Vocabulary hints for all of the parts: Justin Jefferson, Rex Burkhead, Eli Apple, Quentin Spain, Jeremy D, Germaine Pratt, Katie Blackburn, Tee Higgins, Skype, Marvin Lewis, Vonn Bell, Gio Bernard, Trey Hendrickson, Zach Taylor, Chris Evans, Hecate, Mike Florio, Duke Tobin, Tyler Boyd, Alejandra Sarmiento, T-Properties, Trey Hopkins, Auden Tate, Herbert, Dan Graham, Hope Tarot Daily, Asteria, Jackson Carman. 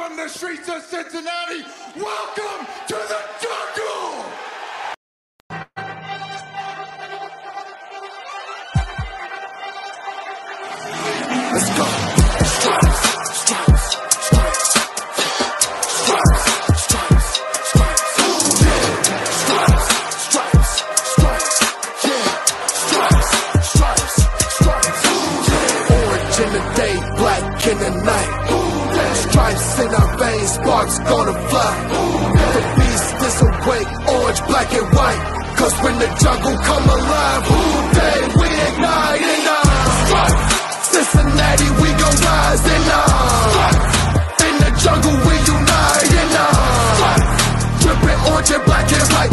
from the streets of Cincinnati, welcome to the jungle! Let's go. In the night, stripes in our veins, sparks gonna fly. The beast is awake, orange, black and white, cause when the jungle come alive, day we ignite in our stripes. Cincinnati, we gon' rise in our stripes. In the jungle we unite in our stripes. Drippin' orange and black and white,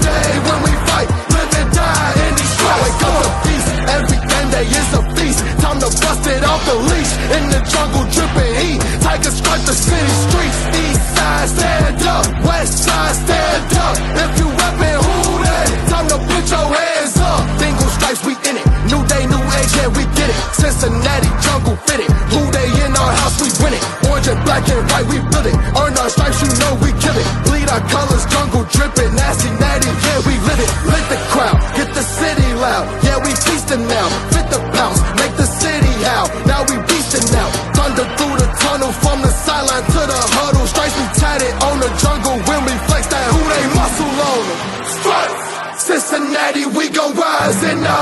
day when we fight, live and die in these stripes. Wake up the beast, every day is a feast. Time to bust it off the leash. In the jungle, dripping heat. Tigers strike the city streets. East side, stand up. West side, stand up. If you reppin', who that? Time to put your hands up. Dingle stripes, we in it. New day, new age, yeah, we get it. Cincinnati jungle fit it. Who they in our house, we win it. Orange and black and white, we build it. Earn our stripes, you know we kill it. Bleed our colors, jungle dripping. Nasty, natty, yeah, we live it. Lit the crowd, get the city loud. Yeah, we feastin' now. Fit the bounce, make the city howl. Now we beastin' now. Thunder through the tunnel, from the sideline to the huddle. Stripes, we tatted on the jungle when we flex that. Who they muscle on them? Stripes! Cincinnati, we gon' rise in the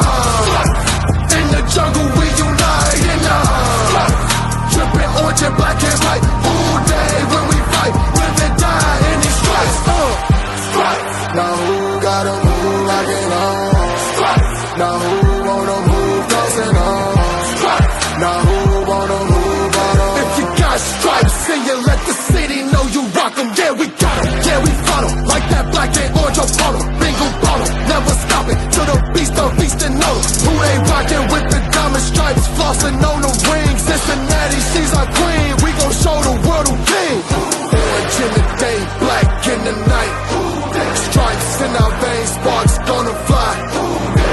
in the jungle, we unite in the drippin' orange and black and white. All day when we fight, live and die in these stripes. Stripes. Now who got a move like it on? Stripes. Now who wanna move crossing on? Stripes. Now who wanna move on? If you got stripes and you let the city know you rock 'em, yeah we got 'em, yeah we fought 'em. Like that black and orange upon 'em. Never stop it till the beast of feasting on them. Who they rockin' with the diamond stripes, flossin' on the wings. Cincinnati, she's our queen. We gon' show the world who king. Orange in the day, black in the night. Stripes in our veins, sparks gonna fly.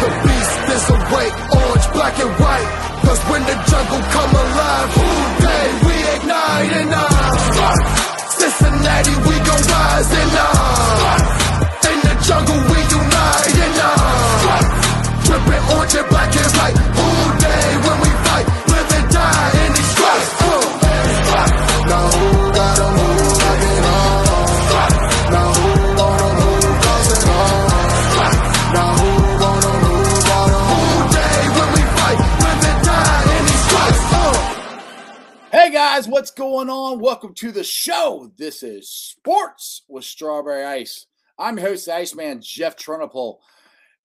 The beast is awake, orange, black and white. Cause when the jungle come alive, day we ignite in our stripes. Cincinnati, we gon' rise in our stripes. In the jungle we unite in the stripes. Drippin' orange and black and white. All day when we fight, live and die in these stripes. Now who gotta move like it on? Now who wanna move crossing on? Now who wanna move on? All day when we fight, live and die in these stripes. Hey guys, what's going on? Welcome to the show. This is Sports with Strawberry Ice. I'm your host, Iceman Jeff Trunipole,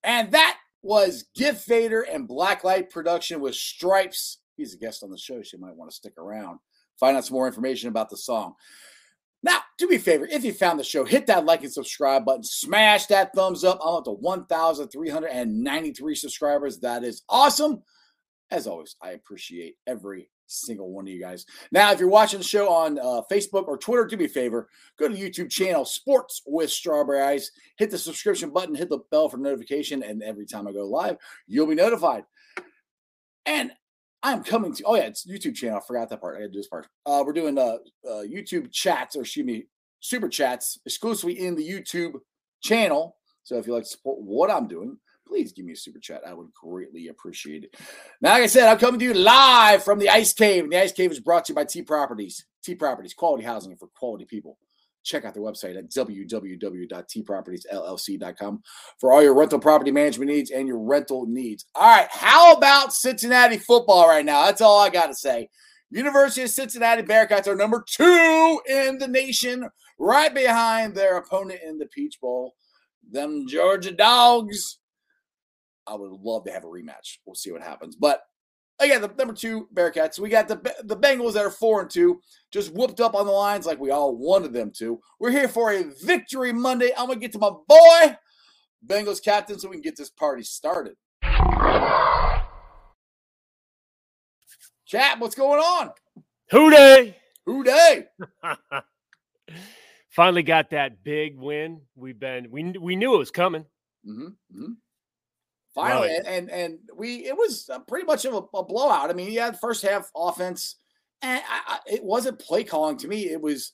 and that was Giff Vader and Blacklight Production with Stripes. He's a guest on the show, so you might want to stick around. Find out some more information about the song. Now, do me a favor, if you found the show, hit that like and subscribe button. Smash that thumbs up. I'm up to 1,393 subscribers. That is awesome. As always, I appreciate every single one of you guys. Now, if you're watching the show on Facebook or Twitter, do me a favor, go to the YouTube channel Sports with Strawberry Ice, hit the subscription button, hit the bell for notification, and every time I go live, you'll be notified. And I'm coming to, oh yeah, it's YouTube channel. I forgot that part. I gotta do this part. We're doing YouTube chats, or excuse me, super chats exclusively in the YouTube channel. So if you like to support what I'm doing, please give me a super chat. I would greatly appreciate it. Now, like I said, I'm coming to you live from the Ice Cave. And the Ice Cave is brought to you by T-Properties. T-Properties, quality housing for quality people. Check out their website at www.tpropertiesllc.com for all your rental property management needs and your rental needs. All right, how about Cincinnati football right now? That's all I got to say. University of Cincinnati Bearcats are number 2 in the nation, right behind their opponent in the Peach Bowl, them Georgia Dogs. I would love to have a rematch. We'll see what happens. But again, the number 2 Bearcats. We got the Bengals that are 4-2, just whooped up on the Lions like we all wanted them to. We're here for a victory Monday. I'm gonna get to my boy, Bengals captain, so we can get this party started. Chat, what's going on? Who day? Finally got that big win. We knew it was coming. Mm-hmm. Finally, and it was pretty much of a blowout. I mean, yeah, the first half offense And it wasn't play calling to me. It was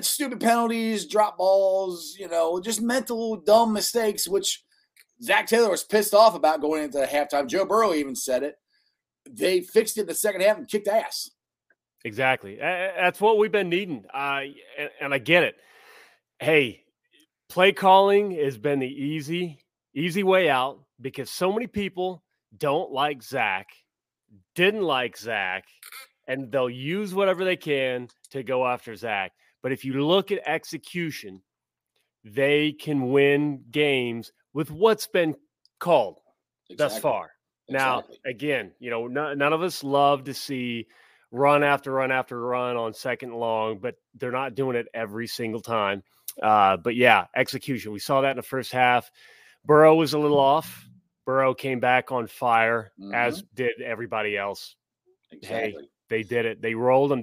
stupid penalties, drop balls, you know, just mental dumb mistakes, which Zach Taylor was pissed off about going into the halftime. Joe Burrow even said it. They fixed it in the second half and kicked ass. Exactly. That's what we've been needing. And I get it. Hey, play calling has been the easy way out because so many people didn't like Zach, and they'll use whatever they can to go after Zach. But if you look at execution, they can win games with what's been called thus far. Exactly. Now, again, you know, none of us love to see run after run after run on second long, but they're not doing it every single time. But yeah, execution. We saw that in the first half. Burrow was a little off. Burrow came back on fire, as did everybody else. Exactly. Hey, they did it. They rolled them.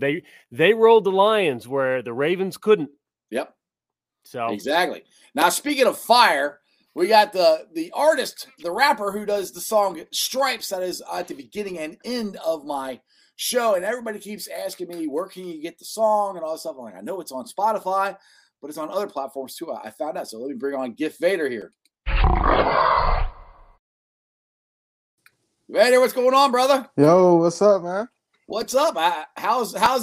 They rolled the Lions where the Ravens couldn't. Yep. So exactly. Now, speaking of fire, we got the artist, the rapper who does the song Stripes. That is at the beginning and end of my show, and everybody keeps asking me, where can you get the song and all this stuff. I'm like, I know it's on Spotify, but it's on other platforms too. I found out. So let me bring on Giff Vader here. Vader, what's going on, brother? Yo, what's up, man? What's up? How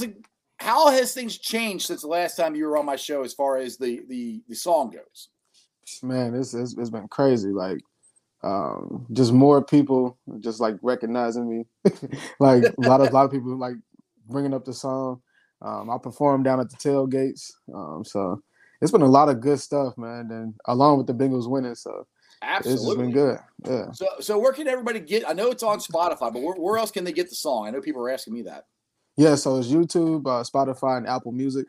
has things changed since the last time you were on my show as far as the song goes? Man, it's been crazy. Like, just more people just like recognizing me. Like a lot of people like bringing up the song. I performed down at the tailgates. So it's been a lot of good stuff, man. And along with the Bengals winning, so absolutely, it's just been good. Yeah. So where can everybody get? I know it's on Spotify, but where else can they get the song? I know people are asking me that. Yeah, so it's YouTube, Spotify, and Apple Music.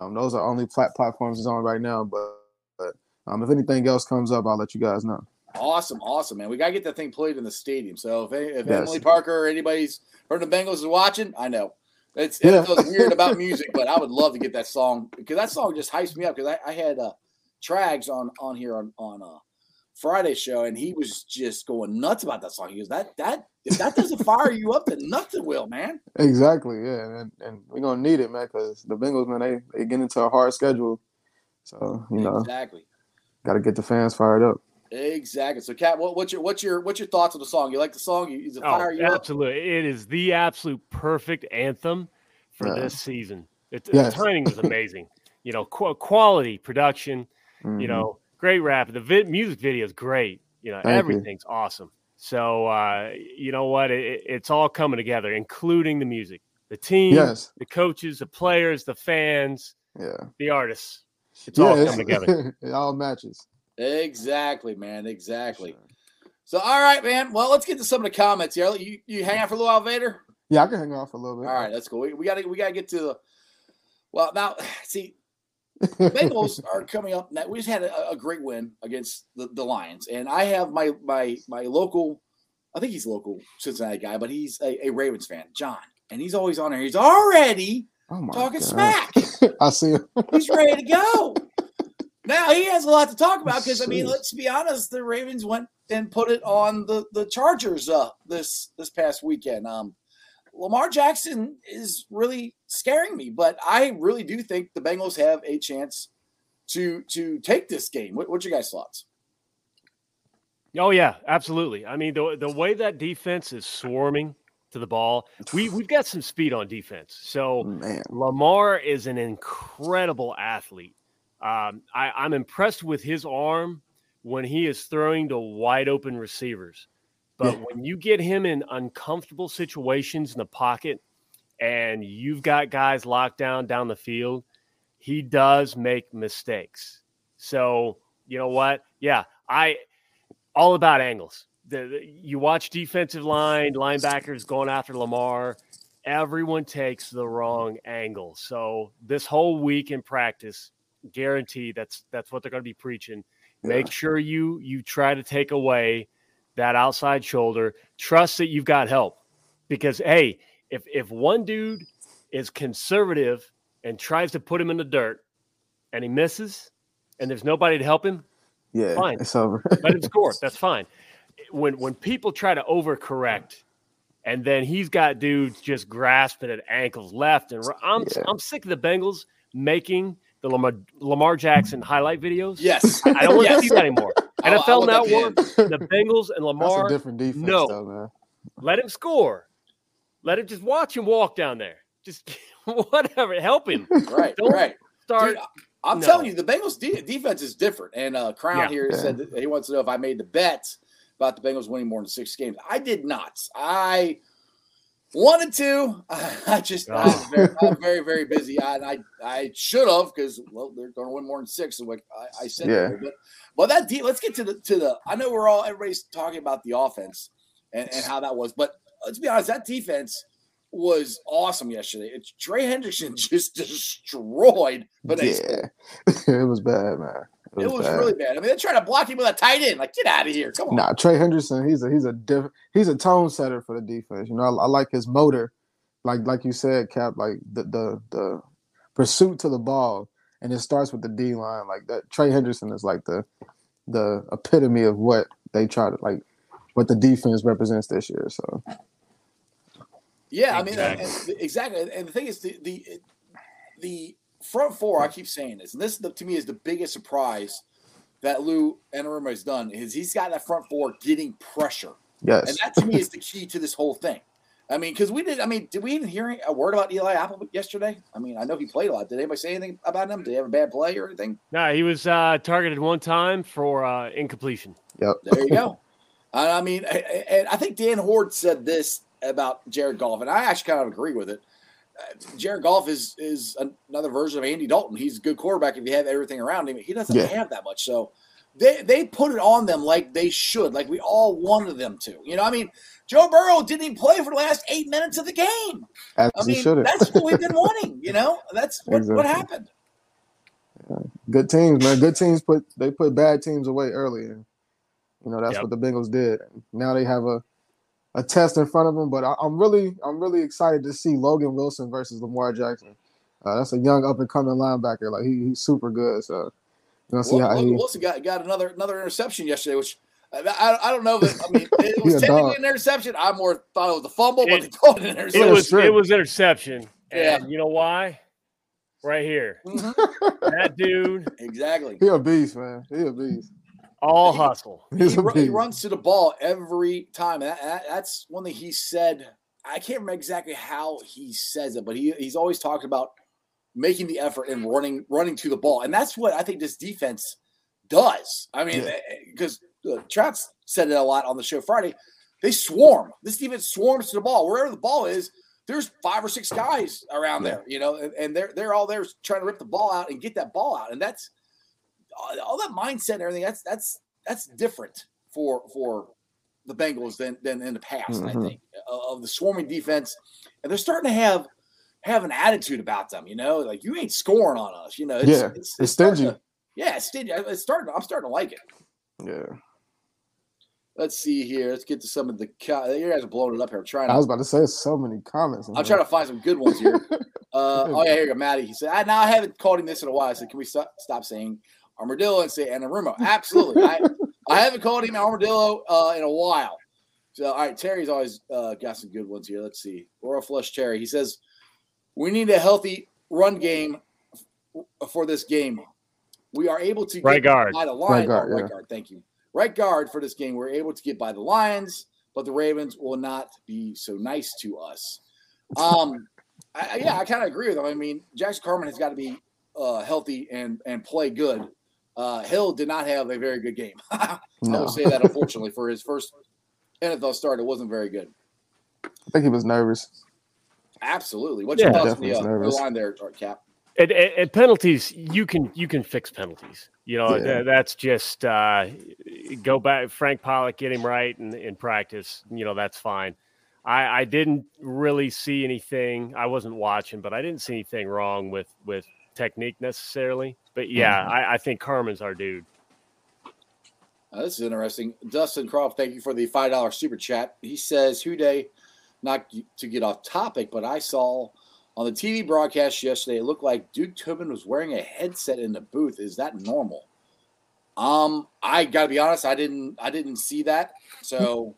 Those are only platforms it's on right now. But if anything else comes up, I'll let you guys know. Awesome, man. We got to get that thing played in the stadium. So if yes. Emily Parker or anybody's heard of the Bengals is watching, I know. It feels weird about music, but I would love to get that song because that song just hypes me up because I had Trags on here on Friday's show, and he was just going nuts about that song. He goes, that if that doesn't fire you up, then nothing will, man. Exactly, yeah. And we're going to need it, man, because the Bengals, man, they get into a hard schedule. So, you know. Exactly. Got to get the fans fired up. Exactly. So, Cat, what's your thoughts on the song? You like the song? Is it fire you up? Absolutely. It is the absolute perfect anthem for this season. The timing was amazing. You know, quality production. Mm-hmm. You know, great rap. The music video is great. You know, everything's awesome. So, you know what? It's all coming together, including the music, the team, the coaches, the players, the fans, the artists. It's all coming together. It all matches. Exactly, man. Exactly. Sure. So, all right, man. Well, let's get to some of the comments here. You hang out for a little while, Vader? Yeah, I can hang out for a little bit. All right, that's cool. We gotta get to the. Well, now see, Bengals are coming up. We just had a great win against the Lions, and I have my local. I think he's local Cincinnati guy, but he's a Ravens fan, John, and he's always on there. He's already talking smack. I see him. He's ready to go. Now, he has a lot to talk about because, I mean, let's be honest, the Ravens went and put it on the Chargers this past weekend. Lamar Jackson is really scaring me, but I really do think the Bengals have a chance to take this game. What's your guys' thoughts? Oh, yeah, absolutely. I mean, the way that defense is swarming to the ball, we've got some speed on defense. So, man. Lamar is an incredible athlete. I'm impressed with his arm when he is throwing to wide open receivers. But when you get him in uncomfortable situations in the pocket and you've got guys locked down the field, he does make mistakes. So, you know what? Yeah, all about angles. You watch defensive line, linebackers going after Lamar. Everyone takes the wrong angle. So this whole week in practice, guarantee that's what they're going to be preaching. Make sure you try to take away that outside shoulder. Trust that you've got help because, hey, if one dude is conservative and tries to put him in the dirt and he misses and there's nobody to help him, fine. It's over. Let him score. That's fine. When people try to overcorrect And then he's got dudes just grasping at ankles left and right. I'm sick of the Bengals making the Lamar Jackson highlight videos. Yes. I don't want to see that anymore. NFL now wants the Bengals and Lamar. That's a different defense, though, man. Let him score. Let him just watch him walk down there. Just whatever. Help him. Right, don't start. Dude, I'm telling you, the Bengals defense is different. And Crown here said that he wants to know if I made the bet about the Bengals winning more than 6 games. I did not. I wanted to. I just I'm very, very busy. I should have because, well, they're going to win more than 6. So I said that. But that let's get to the – I know everybody's talking about the offense and how that was. But let's be honest, that defense was awesome yesterday. It's Trey Hendrickson just destroyed. It was bad, man. It was really bad. I mean, they're trying to block him with a tight end. Like, get out of here! Come on. Nah, Trey Hendrickson. He's a tone setter for the defense. You know, I like his motor. Like you said, Cap. Like the pursuit to the ball, and it starts with the D line. Like that, Trey Hendrickson is like the epitome of what they try to what the defense represents this year. So. Yeah, exactly. I mean, exactly. And the thing is, the front four, I keep saying this, and this to me is the biggest surprise that Lou Anarumo has done, is he's got that front four getting pressure. Yes. And that to me is the key to this whole thing. I mean, because did we even hear a word about Eli Apple yesterday? I mean, I know he played a lot. Did anybody say anything about him? Did he have a bad play or anything? No, he was targeted one time for incompletion. Yep. There you go. I mean, and I think Dan Horde said this about Jared Goff, and I actually kind of agree with it. Jared Goff is another version of Andy Dalton. He's a good quarterback if you have everything around him. He doesn't have that much. So they put it on them like they should, like we all wanted them to. You know, I mean, Joe Burrow didn't even play for the last 8 minutes of the game. That's what we've been wanting, you know? That's what happened. Yeah. Good teams, man. Good teams put bad teams away early. And, you know, that's what the Bengals did. Now they have a test in front of him, but I'm really excited to see Logan Wilson versus Lamar Jackson. That's a young up and coming linebacker. Like he's super good. So you know, see how Logan Wilson got another interception yesterday, which I don't know. But, I mean, it was technically an interception. I more thought it was a fumble, but they called it an interception. It was interception. And you know why? Right here, that dude. Exactly. He a beast, man. He a beast. All hustle. He runs to the ball every time. That's one thing he said. I can't remember exactly how he says it, but he's always talked about making the effort and running to the ball. And that's what I think this defense does. I mean, because Trout said it a lot on the show Friday. They swarm. This defense swarms to the ball. Wherever the ball is, there's 5 or 6 guys around there, you know, and they're all there trying to rip the ball out and get that ball out. And that's all that mindset and everything, that's different for the Bengals than in the past, I think, of the swarming defense. And they're starting to have an attitude about them, you know? Like, you ain't scoring on us, you know? It's stingy. It's stingy. I'm starting to like it. Yeah. Let's see here. Let's get to some of the – you guys are blowing it up here. I was about to say so many comments. I'm trying to find some good ones here. Here you go, Maddie. He said, I haven't called him this in a while. I said, can we stop saying – Armadillo and say Anarumo. Absolutely. I haven't called him Armadillo in a while. So, all right, Terry's always got some good ones here. Let's see. Laura Flush Terry. He says, we need a healthy run game for this game. We are able to get by the Lions. Right guard, thank you. Right guard for this game. We're able to get by the Lions, but the Ravens will not be so nice to us. I kind of agree with him. I mean, Jackson Carman has got to be healthy and play good. Hill did not have a very good game. I will say that, unfortunately, for his first NFL start, it wasn't very good. I think he was nervous. Absolutely. What's your thoughts on the line there, Cap? And penalties, you can fix penalties. You know, that's just go back. Frank Pollock, get him right in practice. You know, that's fine. I didn't really see anything. I wasn't watching, but I didn't see anything wrong with technique necessarily. But I think Carman's our dude. This is interesting. Dustin Croft, thank you for the $5 super chat. He says, Houday, not to get off topic, but I saw on the TV broadcast yesterday, it looked like Duke Tobin was wearing a headset in the booth. Is that normal? I gotta be honest, I didn't see that. So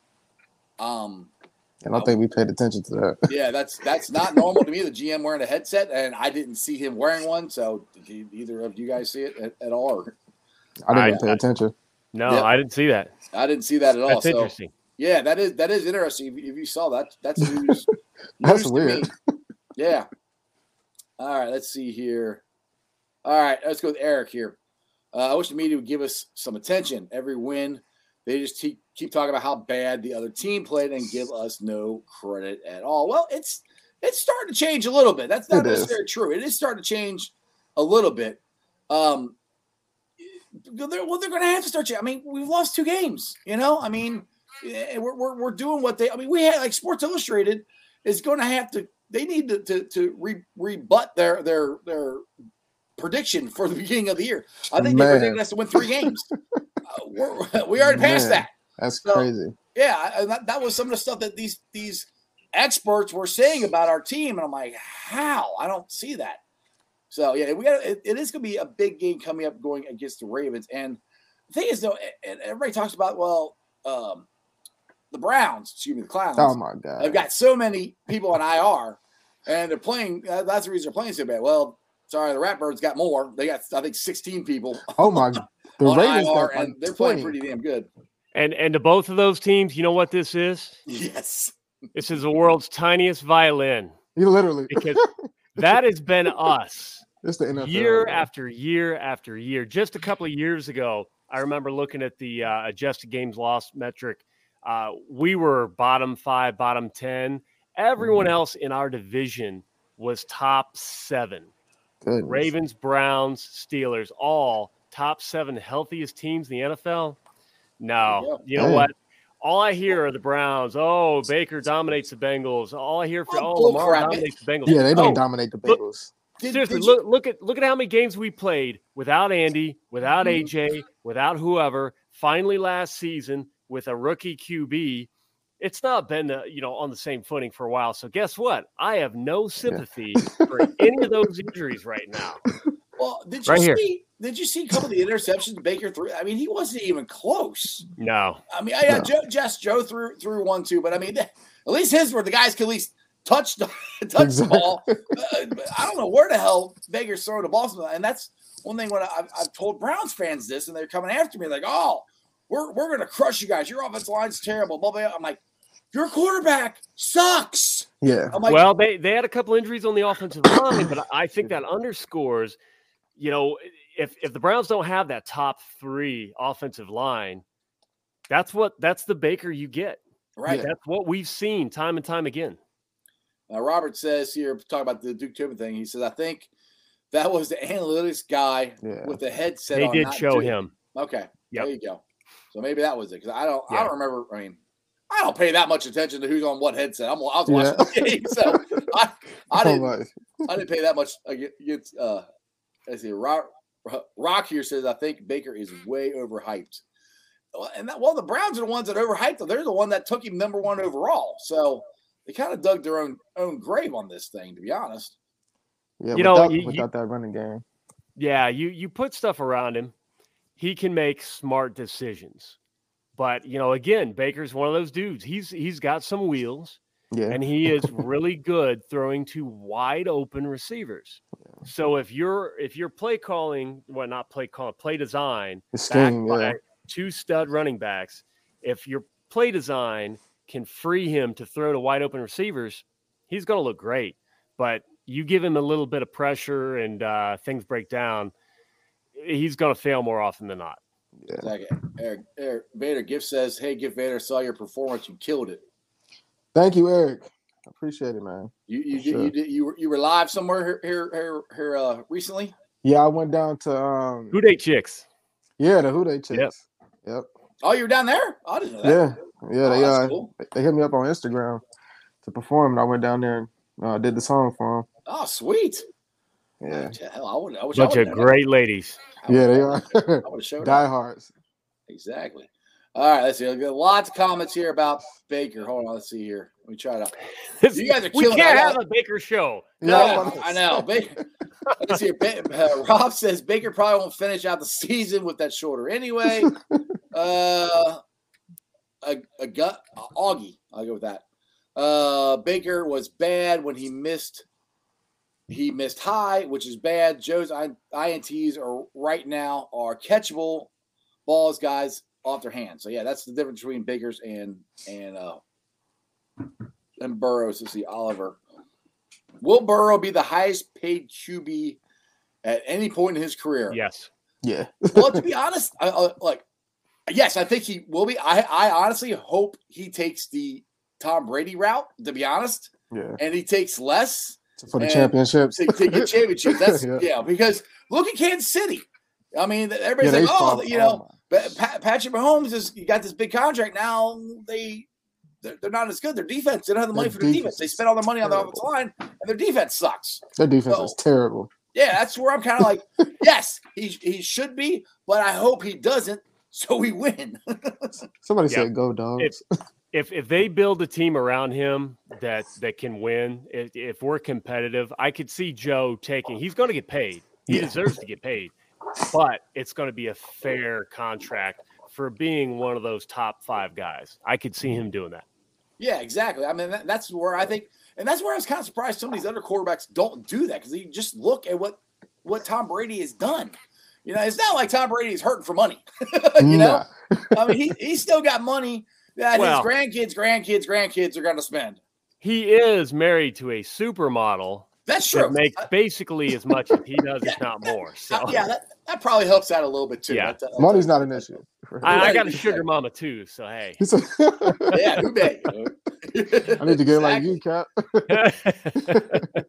I don't think we paid attention to that. Yeah, that's not normal to me, the GM wearing a headset, and I didn't see him wearing one. So did you, either of you guys see it at all? Or? I didn't pay attention. No, yep. I didn't see that. I didn't see that at all. That's so interesting. Yeah, that is interesting. If you saw that, that's news. That's news weird. To me. Yeah. All right, let's see here. All right, let's go with Eric here. I wish the media would give us some attention. Every win, they just keep talking about how bad the other team played and give us no credit at all. Well, it's starting to change a little bit. That's not necessarily true. It is starting to change a little bit. They're going to have to start. I mean, we've lost 2 games. You know, I mean, we're doing what they. I mean, we had like Sports Illustrated is going to have to. They need to rebut their prediction for the beginning of the year. I think they predicted us to win 3 games. We already passed that. That's so crazy. Yeah, that was some of the stuff that these experts were saying about our team, and I'm like, how? I don't see that. So yeah, it is going to be a big game coming up going against the Ravens. And the thing is, though, and everybody talks about the Browns, excuse me, the Clowns. Oh my God, they've got so many people on IR, and they're playing. That's the reason they're playing so bad. Well, sorry, the Ratbirds got more. They got, I think, 16 people. Oh my God. The Ravens are, and they're playing pretty damn good. And to both of those teams, you know what this is? Yes. This is the world's tiniest violin. You literally. Because that has been us. It's the NFL. Year after year after year. Just a couple of years ago, I remember looking at the adjusted games lost metric. We were bottom 5, bottom 10. Everyone else in our division was top 7. Goodness. Ravens, Browns, Steelers, all top 7 healthiest teams in the NFL? No. You know what? All I hear are the Browns. Oh, Baker dominates the Bengals. All I hear for Lamar dominates the Bengals. Yeah, they don't dominate the Bengals. Seriously, look at how many games we played without Andy, without AJ, without whoever. Finally, last season with a rookie QB. It's not been, on the same footing for a while. So guess what? I have no sympathy for any of those injuries right now. Well, did you see a couple of the interceptions Baker threw? I mean, he wasn't even close. No. I mean, Joe threw 1-2, but I mean, at least his were the guys could at least touch the ball. I don't know where the hell Baker's throwing the ball. And that's one thing when I've told Browns fans this, and they're coming after me like, oh, we're going to crush you guys. Your offensive line's terrible. Blah, blah, blah. I'm like, your quarterback sucks. Yeah. I'm like, well, they had a couple injuries on the offensive line, but I think that underscores, if the Browns don't have that top 3 offensive line, that's the Baker you get. Right. Yeah. That's what we've seen time and time again. Now, Robert says here, talking about the Duke Tobin thing, he says, I think that was the analytics guy with the headset on. They did show him. Okay. Yep. There you go. So maybe that was it. Because I don't remember. I mean, I don't pay that much attention to who's on what headset. I was watching the game, so I didn't pay that much. Let's see. Rock here says, I think Baker is way overhyped. And the Browns are the ones that overhyped him. They're the one that took him #1 overall. So they kind of dug their own grave on this thing, to be honest. Yeah, without that running game. Yeah, you put stuff around him. He can make smart decisions. But, again, Baker's one of those dudes. He's got some wheels, and he is really good throwing to wide open receivers. Yeah. So if you're play calling, well, not play calling, play design, back by 2 stud running backs, if your play design can free him to throw to wide open receivers, he's going to look great. But you give him a little bit of pressure and things break down, he's going to fail more often than not. Yeah. Exactly. Eric Vader Giff says, hey, Giff Vader, saw your performance. You killed it. Thank you, Eric. I appreciate it, man. You were live somewhere here recently? Yeah, I went down to Who Day Chicks. Yeah, the Who Day Chicks. Yep. Oh, you were down there? I didn't know that. Yeah, cool. They hit me up on Instagram to perform, and I went down there and did the song for them. Oh, sweet. Yeah. Hell, I wish bunch of great ladies. They are. Diehards. Exactly. All right, let's see. I've got lots of comments here about Baker. Hold on, let's see here. Let me try it out. You guys are killing it. We can't have a Baker show. No, I know. Baker. Let's see. Rob says Baker probably won't finish out the season with that shoulder anyway. Augie. I'll go with that. Baker was bad when he missed. He missed high, which is bad. Joe's INTs are right now are catchable balls, guys, off their hands. So yeah, that's the difference between Baker's and Burrow's. Let's see, Oliver. Will Burrow be the highest paid QB at any point in his career? Yes. Yeah. Well, to be honest, yes, I think he will be. I honestly hope he takes the Tom Brady route, to be honest. Yeah. And he takes less. For the championships. To get championships. That's, yeah, because look at Kansas City. I mean, everybody's like, oh, you know, Patrick Mahomes has got this big contract. Now they're not as good. Their defense, they don't have the money for their defense. They spent all their money on their offensive line, and their defense sucks. Their defense is terrible. Yeah, that's where I'm kind of like, yes, he should be, but I hope he doesn't so we win. Somebody said go, dogs. If they build a team around him that can win, if we're competitive, I could see Joe taking – he's going to get paid. He deserves to get paid. But it's going to be a fair contract for being one of those top five guys. I could see him doing that. Yeah, exactly. I mean, that's where I think – and that's where I was kind of surprised some of these other quarterbacks don't do that, because you just look at what Tom Brady has done. You know, it's not like Tom Brady is hurting for money. You know? I mean, he's still got money – that his grandkids are going to spend. He is married to a supermodel. That's true. That makes basically as much as he does, if not more. So that probably helps out a little bit too. Yeah. Money's not an issue. I got a sugar mama too, so hey. Yeah, who bet? I need to get like you, Cap.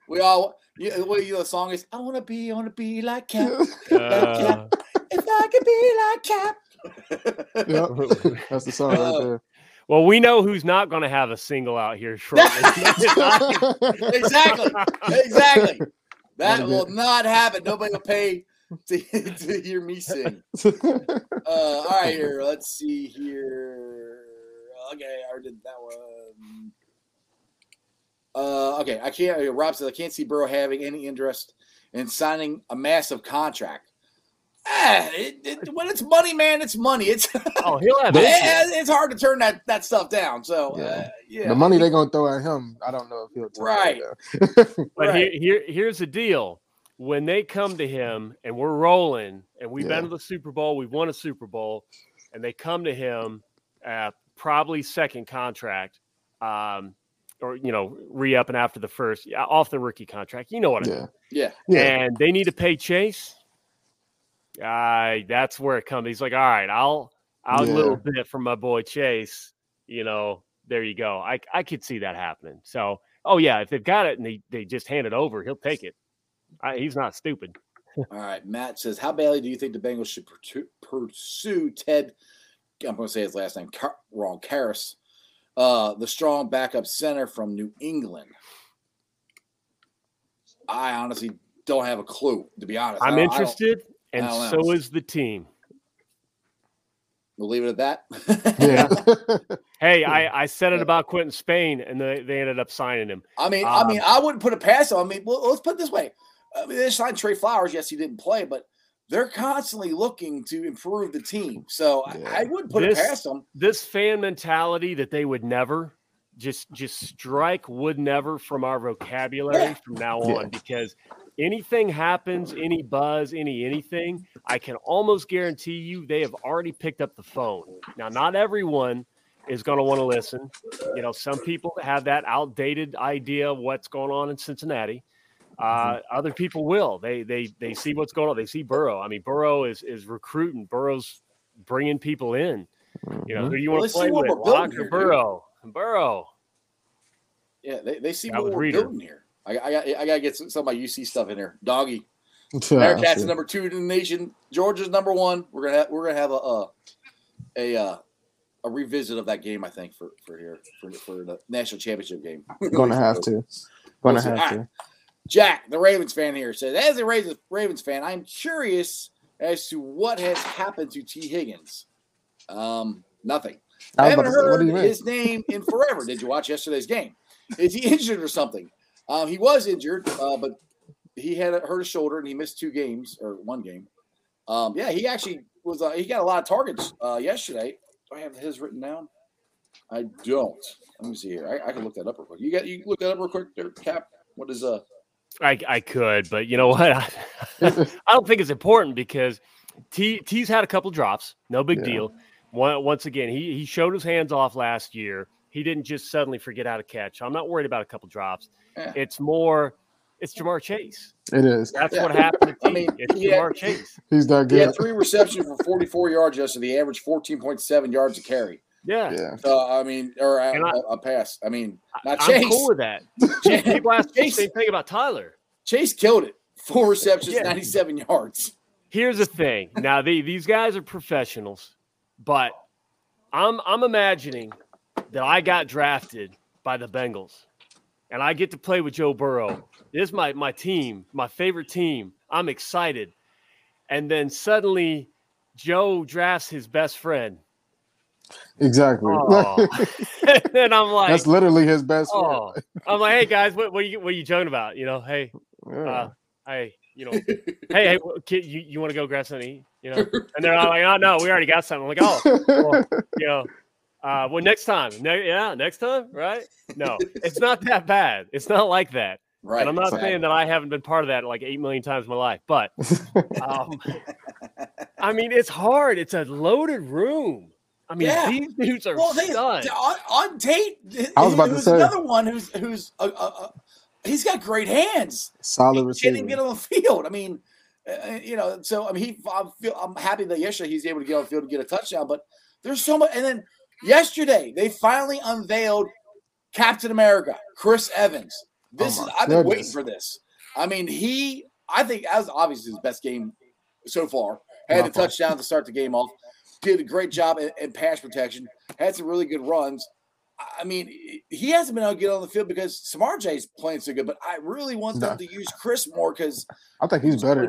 The song is, I want to be, like Cap. If I could be like Cap. Yep. That's the song right there. Well, we know who's not going to have a single out here shortly. Exactly. That will not happen. Nobody will pay to hear me sing. All right, here. Let's see here. Okay, I already did that one. Okay, I can't. Rob says I can't see Burrow having any interest in signing a massive contract. When it's money, man, it's money. He'll have it's hard to turn that stuff down. So the money they're gonna throw at him, I don't know if he'll turn it down. But here's the deal: when they come to him and we're rolling, and we've been to the Super Bowl, we've won a Super Bowl, and they come to him, probably second contract, or re-upping after the first off the rookie contract. You know what I mean? Yeah. And they need to pay Chase. That's where it comes. He's like, all right, I'll a little bit from my boy Chase. You know, there you go. I could see that happening. So, if they've got it and they just hand it over, he'll take it. He's not stupid. All right, Matt says, how badly do you think the Bengals should pursue Ted? I'm going to say his last name Karras, the strong backup center from New England. I honestly don't have a clue, to be honest. I'm interested. And so is the team. We'll leave it at that. Yeah. Hey, I said it about Quentin Spain, and they ended up signing him. I mean, I wouldn't put it past him. I mean, well, let's put it this way. I mean, they signed Trey Flowers. Yes, he didn't play, but they're constantly looking to improve the team. So I wouldn't put it past them. This fan mentality that they would never just strike would never from our vocabulary from now on because – anything happens, any buzz, anything, I can almost guarantee you they have already picked up the phone. Now, not everyone is going to want to listen. You know, some people have that outdated idea of what's going on in Cincinnati. Other people will. They see what's going on. They see Burrow. I mean, Burrow is recruiting. Burrow's bringing people in. You know, who do you want to play with? Lock or Burrow? Burrow. Yeah, they see what we're doing here. I got to get some of my UC stuff in there. Doggy. Bearcats number 2 in the nation. Georgia's number 1. We're gonna have a revisit of that game, I think, for here for the national championship game. Gonna have to. Jack, the Ravens fan here, says, as a Ravens fan, I'm curious as to what has happened to Tee Higgins. Nothing. I haven't heard his name in forever. Did you watch yesterday's game? Is he injured or something? He was injured, but he had hurt his shoulder and he missed 1 game. He actually was. He got a lot of targets yesterday. Do I have his written down? I don't. Let me see here. I can look that up real quick. You look that up real quick there, Cap. What is I could, but you know what? I don't think it's important because T's had a couple drops. No big deal. Once again, he showed his hands off last year. He didn't just suddenly forget how to catch. I'm not worried about a couple drops. Yeah. It's Jamar Chase. It is. That's what happened to T. It's Jamar Chase. He's not good. He had 3 receptions for 44 yards yesterday. He averaged 14.7 yards a carry. Yeah. So, a pass. I mean, not Chase. I'm cool with that. People asked the same thing about Tyler. Chase killed it. 4 receptions, 97 yards. Here's the thing. Now, these guys are professionals, but I'm imagining that I got drafted by the Bengals, and I get to play with Joe Burrow. This is my team, my favorite team. I'm excited. And then suddenly Joe drafts his best friend. Exactly. And I'm like, that's literally his best friend. I'm like, hey guys, what are you joking about? You know, hey, hey, kid, you want to go grab something to eat? You know, and they're all like, oh no, we already got something. I'm like, well, next time. Next time, right? No, it's not that bad. It's not like that. Right, and I'm not saying that I haven't been part of that like 8 million times in my life, but it's hard. It's a loaded room. These dudes are studs. On Tate, who's another one who's he's got great hands. Solid receiver. He can't get on the field. I'm happy that yesterday he's able to get on the field and get a touchdown. But there's so much. And then yesterday they finally unveiled Captain America, Chris Evans. I've been waiting for this. I think that was obviously his best game so far. Had the touchdown to start the game off. Did a great job in pass protection. Had some really good runs. He hasn't been able to get on the field because Samarjay's playing so good, but I really want them to use Chris more because I think he's better.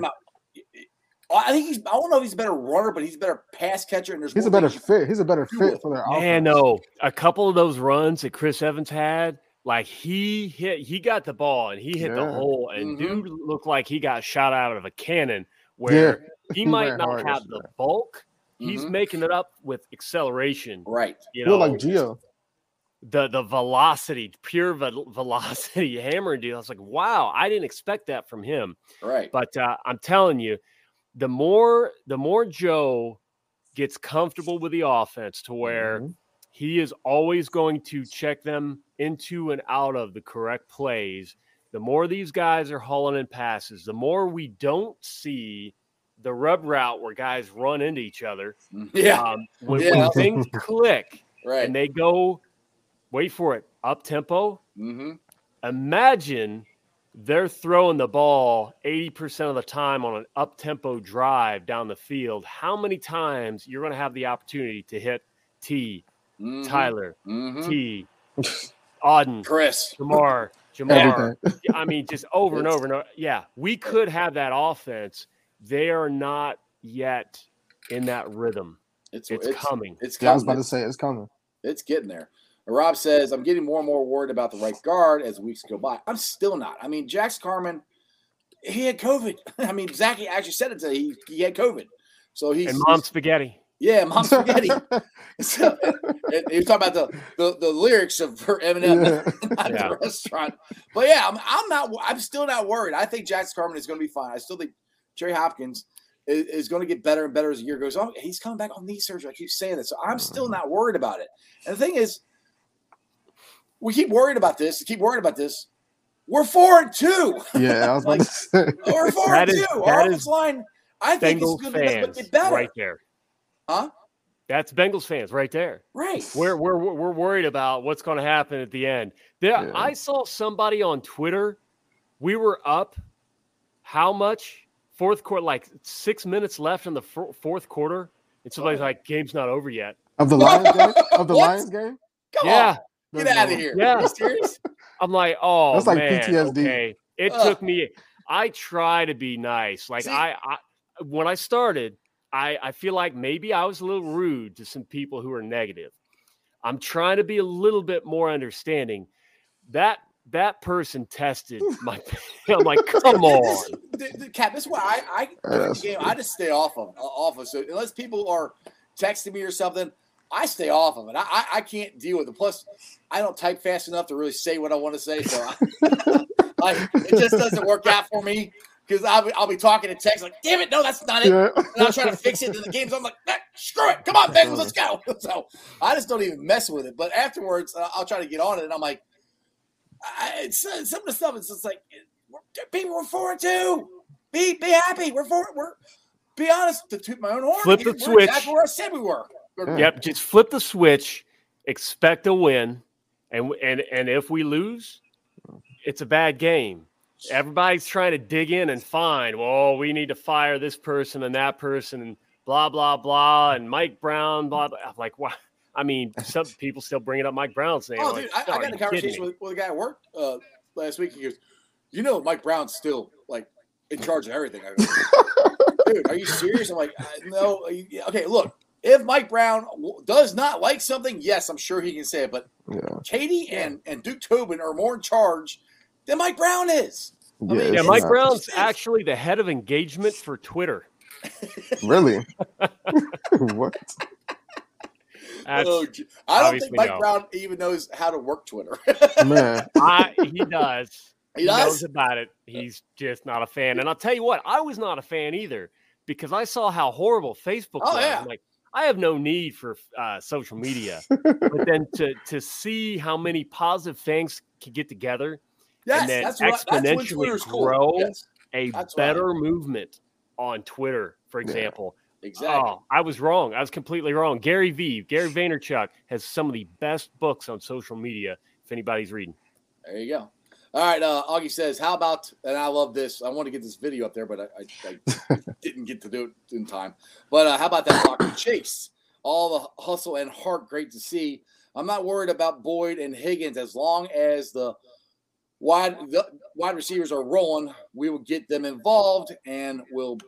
I don't know if he's a better runner, but he's a better pass catcher. And he's a better fit. He's a better fit for their offense. Man, no. A couple of those runs that Chris Evans had, like he got the ball and he hit the hole, and dude looked like he got shot out of a cannon where he might not have the bulk. He's making it up with acceleration. Right. You know, like Gio. The velocity, pure velocity hammer deal. I was like, wow, I didn't expect that from him. Right. But I'm telling you, the more Joe gets comfortable with the offense to where he is always going to check them into and out of the correct plays, the more these guys are hauling in passes, the more we don't see the rub route where guys run into each other. Yeah. When things click and they go, wait for it, up tempo. Mm-hmm. Imagine they're throwing the ball 80% of the time on an up tempo drive down the field. How many times you're going to have the opportunity to hit T, Tyler, T, Auden, Chris, Jamar. Just over and over and over. Yeah, we could have that offense. They are not yet in that rhythm. It's coming. It's coming. I was about to say it's coming. It's getting there. And Rob says, I'm getting more and more worried about the right guard as weeks go by. I'm still not. Jackson Carman, he had COVID. Zach actually said it today. He had COVID. So and Mom's Spaghetti. Yeah, Mom's Spaghetti. So, he was talking about the lyrics of her Eminem at the restaurant. But, I'm still not worried. I think Jackson Carman is going to be fine. I still think Trey Hopkins is going to get better and better as the year goes on. He's coming back on knee surgery. I keep saying that. So I'm still not worried about it. And the thing is, we keep worried about this. We're 4-2. Yeah, I was about to say. We're 4-2. Our offensive line, I think, is going to get better. Right there. Huh? That's Bengals fans right there. Right. We're worried about what's going to happen at the end. I saw somebody on Twitter. We were up how much? Fourth quarter, like 6 minutes left in the fourth quarter, and somebody's like, "Game's not over yet." Of the Lions game? Come on. Get out of here. Yeah. Are you serious? I'm like, oh, that's like man, PTSD. Okay. It took me. I try to be nice. Like I when I started, I feel like maybe I was a little rude to some people who are negative. I'm trying to be a little bit more understanding. That person tested my. I'm like, come on, Cap. That's why I just stay off of. So unless people are texting me or something. I stay off of it. I can't deal with it. Plus, I don't type fast enough to really say what I want to say. So it just doesn't work out for me because I'll be talking to text like, damn it, no, that's not it. Yeah. And I'll try to fix it to the games. I'm like, screw it. Come on, Bengals, let's go. So I just don't even mess with it. But afterwards, I'll try to get on it. And I'm like, some of the stuff is just like, people, we're 4-2. Be happy. Be honest, to toot my own horn. Flip the switch. Exactly where I said we were. Yep, just flip the switch, expect a win, and if we lose, it's a bad game. Everybody's trying to dig in and find, well, we need to fire this person and that person and blah, blah, blah, and Mike Brown, blah, blah. I'm like, wow. I mean, some people still bringing up Mike Brown's name. Oh, dude, like, I got in a conversation with a guy at work last week. He goes, you know, Mike Brown's still, like, in charge of everything. I go, dude, are you serious? I'm like, no. Okay, look. If Mike Brown does not like something, yes, I'm sure he can say it. But Katie and Duke Tobin are more in charge than Mike Brown is. Yeah, Mike Brown's actually the head of engagement for Twitter. Really? What? I don't think Mike Brown even knows how to work Twitter. Man. He does. He knows about it. He's just not a fan. And I'll tell you what, I was not a fan either because I saw how horrible Facebook was. Yeah. I'm like, I have no need for social media, but then to see how many positive things can get together and then exponentially grow a better movement on Twitter, for example. Yeah, exactly. Oh, I was wrong. I was completely wrong. Gary Vaynerchuk has some of the best books on social media if anybody's reading. There you go. All right, Augie says, how about – and I love this. I want to get this video up there, but I didn't get to do it in time. But how about that blocker Chase? All the hustle and heart, great to see. I'm not worried about Boyd and Higgins. As long as the wide receivers are rolling, we will get them involved and will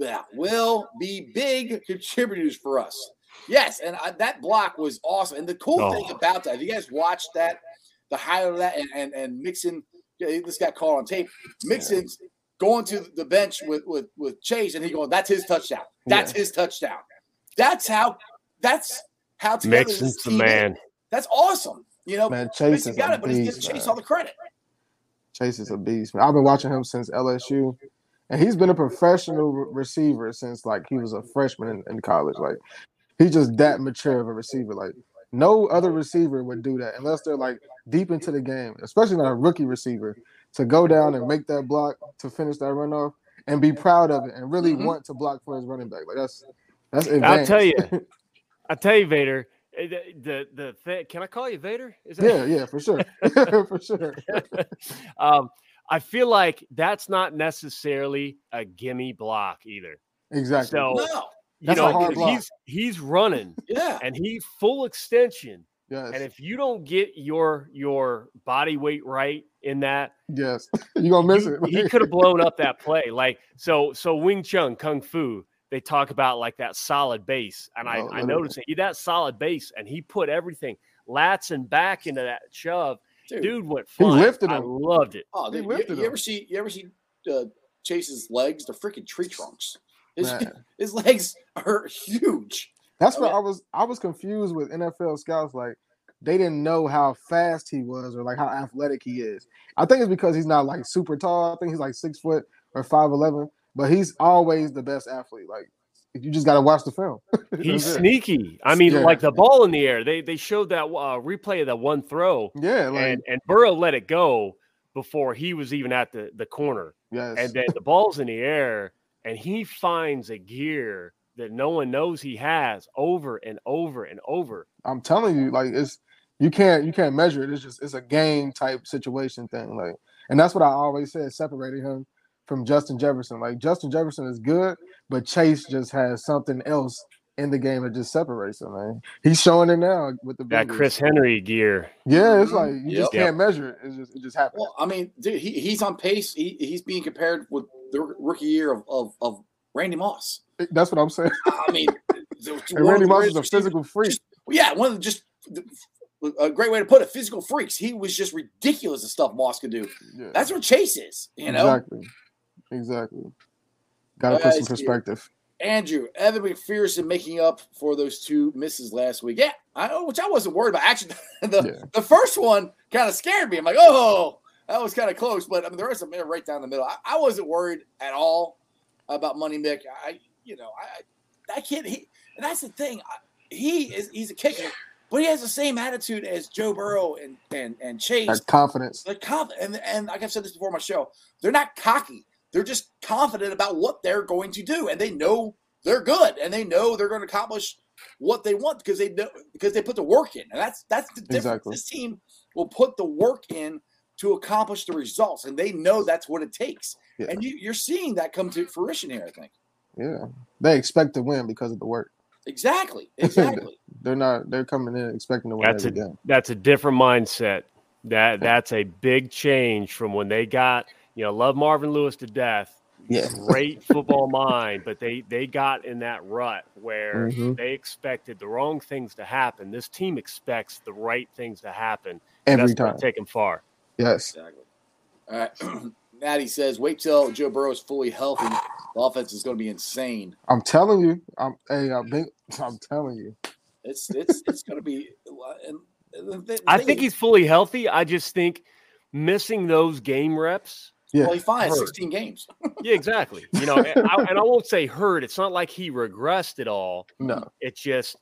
be big contributors for us. Yes, and that block was awesome. And the cool thing about that, if you guys watched that – the highlight of that and Mixon, this got caught on tape. Mixon's going to the bench with Chase, and he going, "That's his touchdown. That's his touchdown." That's how Mixon's the man. That's awesome. You know, man, Chase is got it, but he's giving Chase all the credit. Chase is a beast, man. I've been watching him since LSU, and he's been a professional receiver since like he was a freshman in college. Like he's just that mature of a receiver. Like no other receiver would do that unless they're like deep into the game, especially not a rookie receiver, to go down and make that block to finish that runoff and be proud of it and really want to block for his running back. Like that's advanced. I tell you, Vader. Can I call you Vader? Is that yeah, for sure, for sure. I feel like that's not necessarily a gimme block either. Exactly. So, no. You know, he's running, and he full extension. Yes. And if you don't get your body weight right in that, you're going to miss it. He could have blown up that play. Like, so Wing Chun Kung Fu, they talk about like that solid base. And I noticed it. That solid base, and he put everything lats and back into that shove. Dude went flying. He lifted him. I loved it. Oh, dude, you ever see Chase's legs? They're freaking tree trunks. His legs are huge. That's what I was confused with NFL scouts. Like they didn't know how fast he was or like how athletic he is. I think it's because he's not like super tall. I think he's like 6 foot or 5'11", but he's always the best athlete. Like you just got to watch the film. He's sneaky. I mean, like the ball in the air, they showed that replay of that one throw. Yeah. Like, and Burrow let it go before he was even at the corner. Yes. And then the ball's in the air. And he finds a gear that no one knows he has over and over and over. I'm telling you, like it's you can't measure it. It's just a game type situation thing. Like, and that's what I always said, separating him from Justin Jefferson. Like Justin Jefferson is good, but Chase just has something else in the game that just separates him, man. He's showing it now with the that Chris Henry gear. Yeah, it's like you just can't measure it. It just happens. Well, I mean, dude, he's on pace. He's being compared with the rookie year of Randy Moss. That's what I'm saying. I mean, Randy Moss is a physical freak. A great way to put it, physical freaks. He was just ridiculous the stuff Moss could do. Yeah. That's what Chase is, you know? Exactly. Got to put some perspective. Andrew, Evan McPherson making up for those two misses last week. Yeah, which I wasn't worried about. Actually, the first one kind of scared me. I'm like, oh, that was kind of close. But, I mean, the rest of them are right down the middle. I wasn't worried at all about Money Mick. I can't – and that's the thing. He's a kicker, but he has the same attitude as Joe Burrow and Chase. That confidence. They're confident. And like I've said this before on my show, they're not cocky. They're just confident about what they're going to do, and they know they're good, and they know they're going to accomplish what they want because they know, because they put the work in, and that's the difference. Exactly. This team will put the work in to accomplish the results, and they know that's what it takes. Yeah. And you're seeing that come to fruition here, I think. Yeah, they expect to win because of the work. Exactly. They're coming in expecting to win. That's a different mindset. That's a big change from when they got. Love Marvin Lewis to death. Yeah. Great football mind, but they got in that rut where they expected the wrong things to happen. This team expects the right things to happen. Every time. Take them far. Yes. Exactly. All right. Natty says, wait till Joe Burrow is fully healthy. The offense is going to be insane. I'm telling you. I'm telling you. It's going to be. I think he's fully healthy. I just think missing those game reps. Yeah. Well, he fine 16 games. Yeah, exactly. And I won't say hurt. It's not like he regressed at all. No. It's just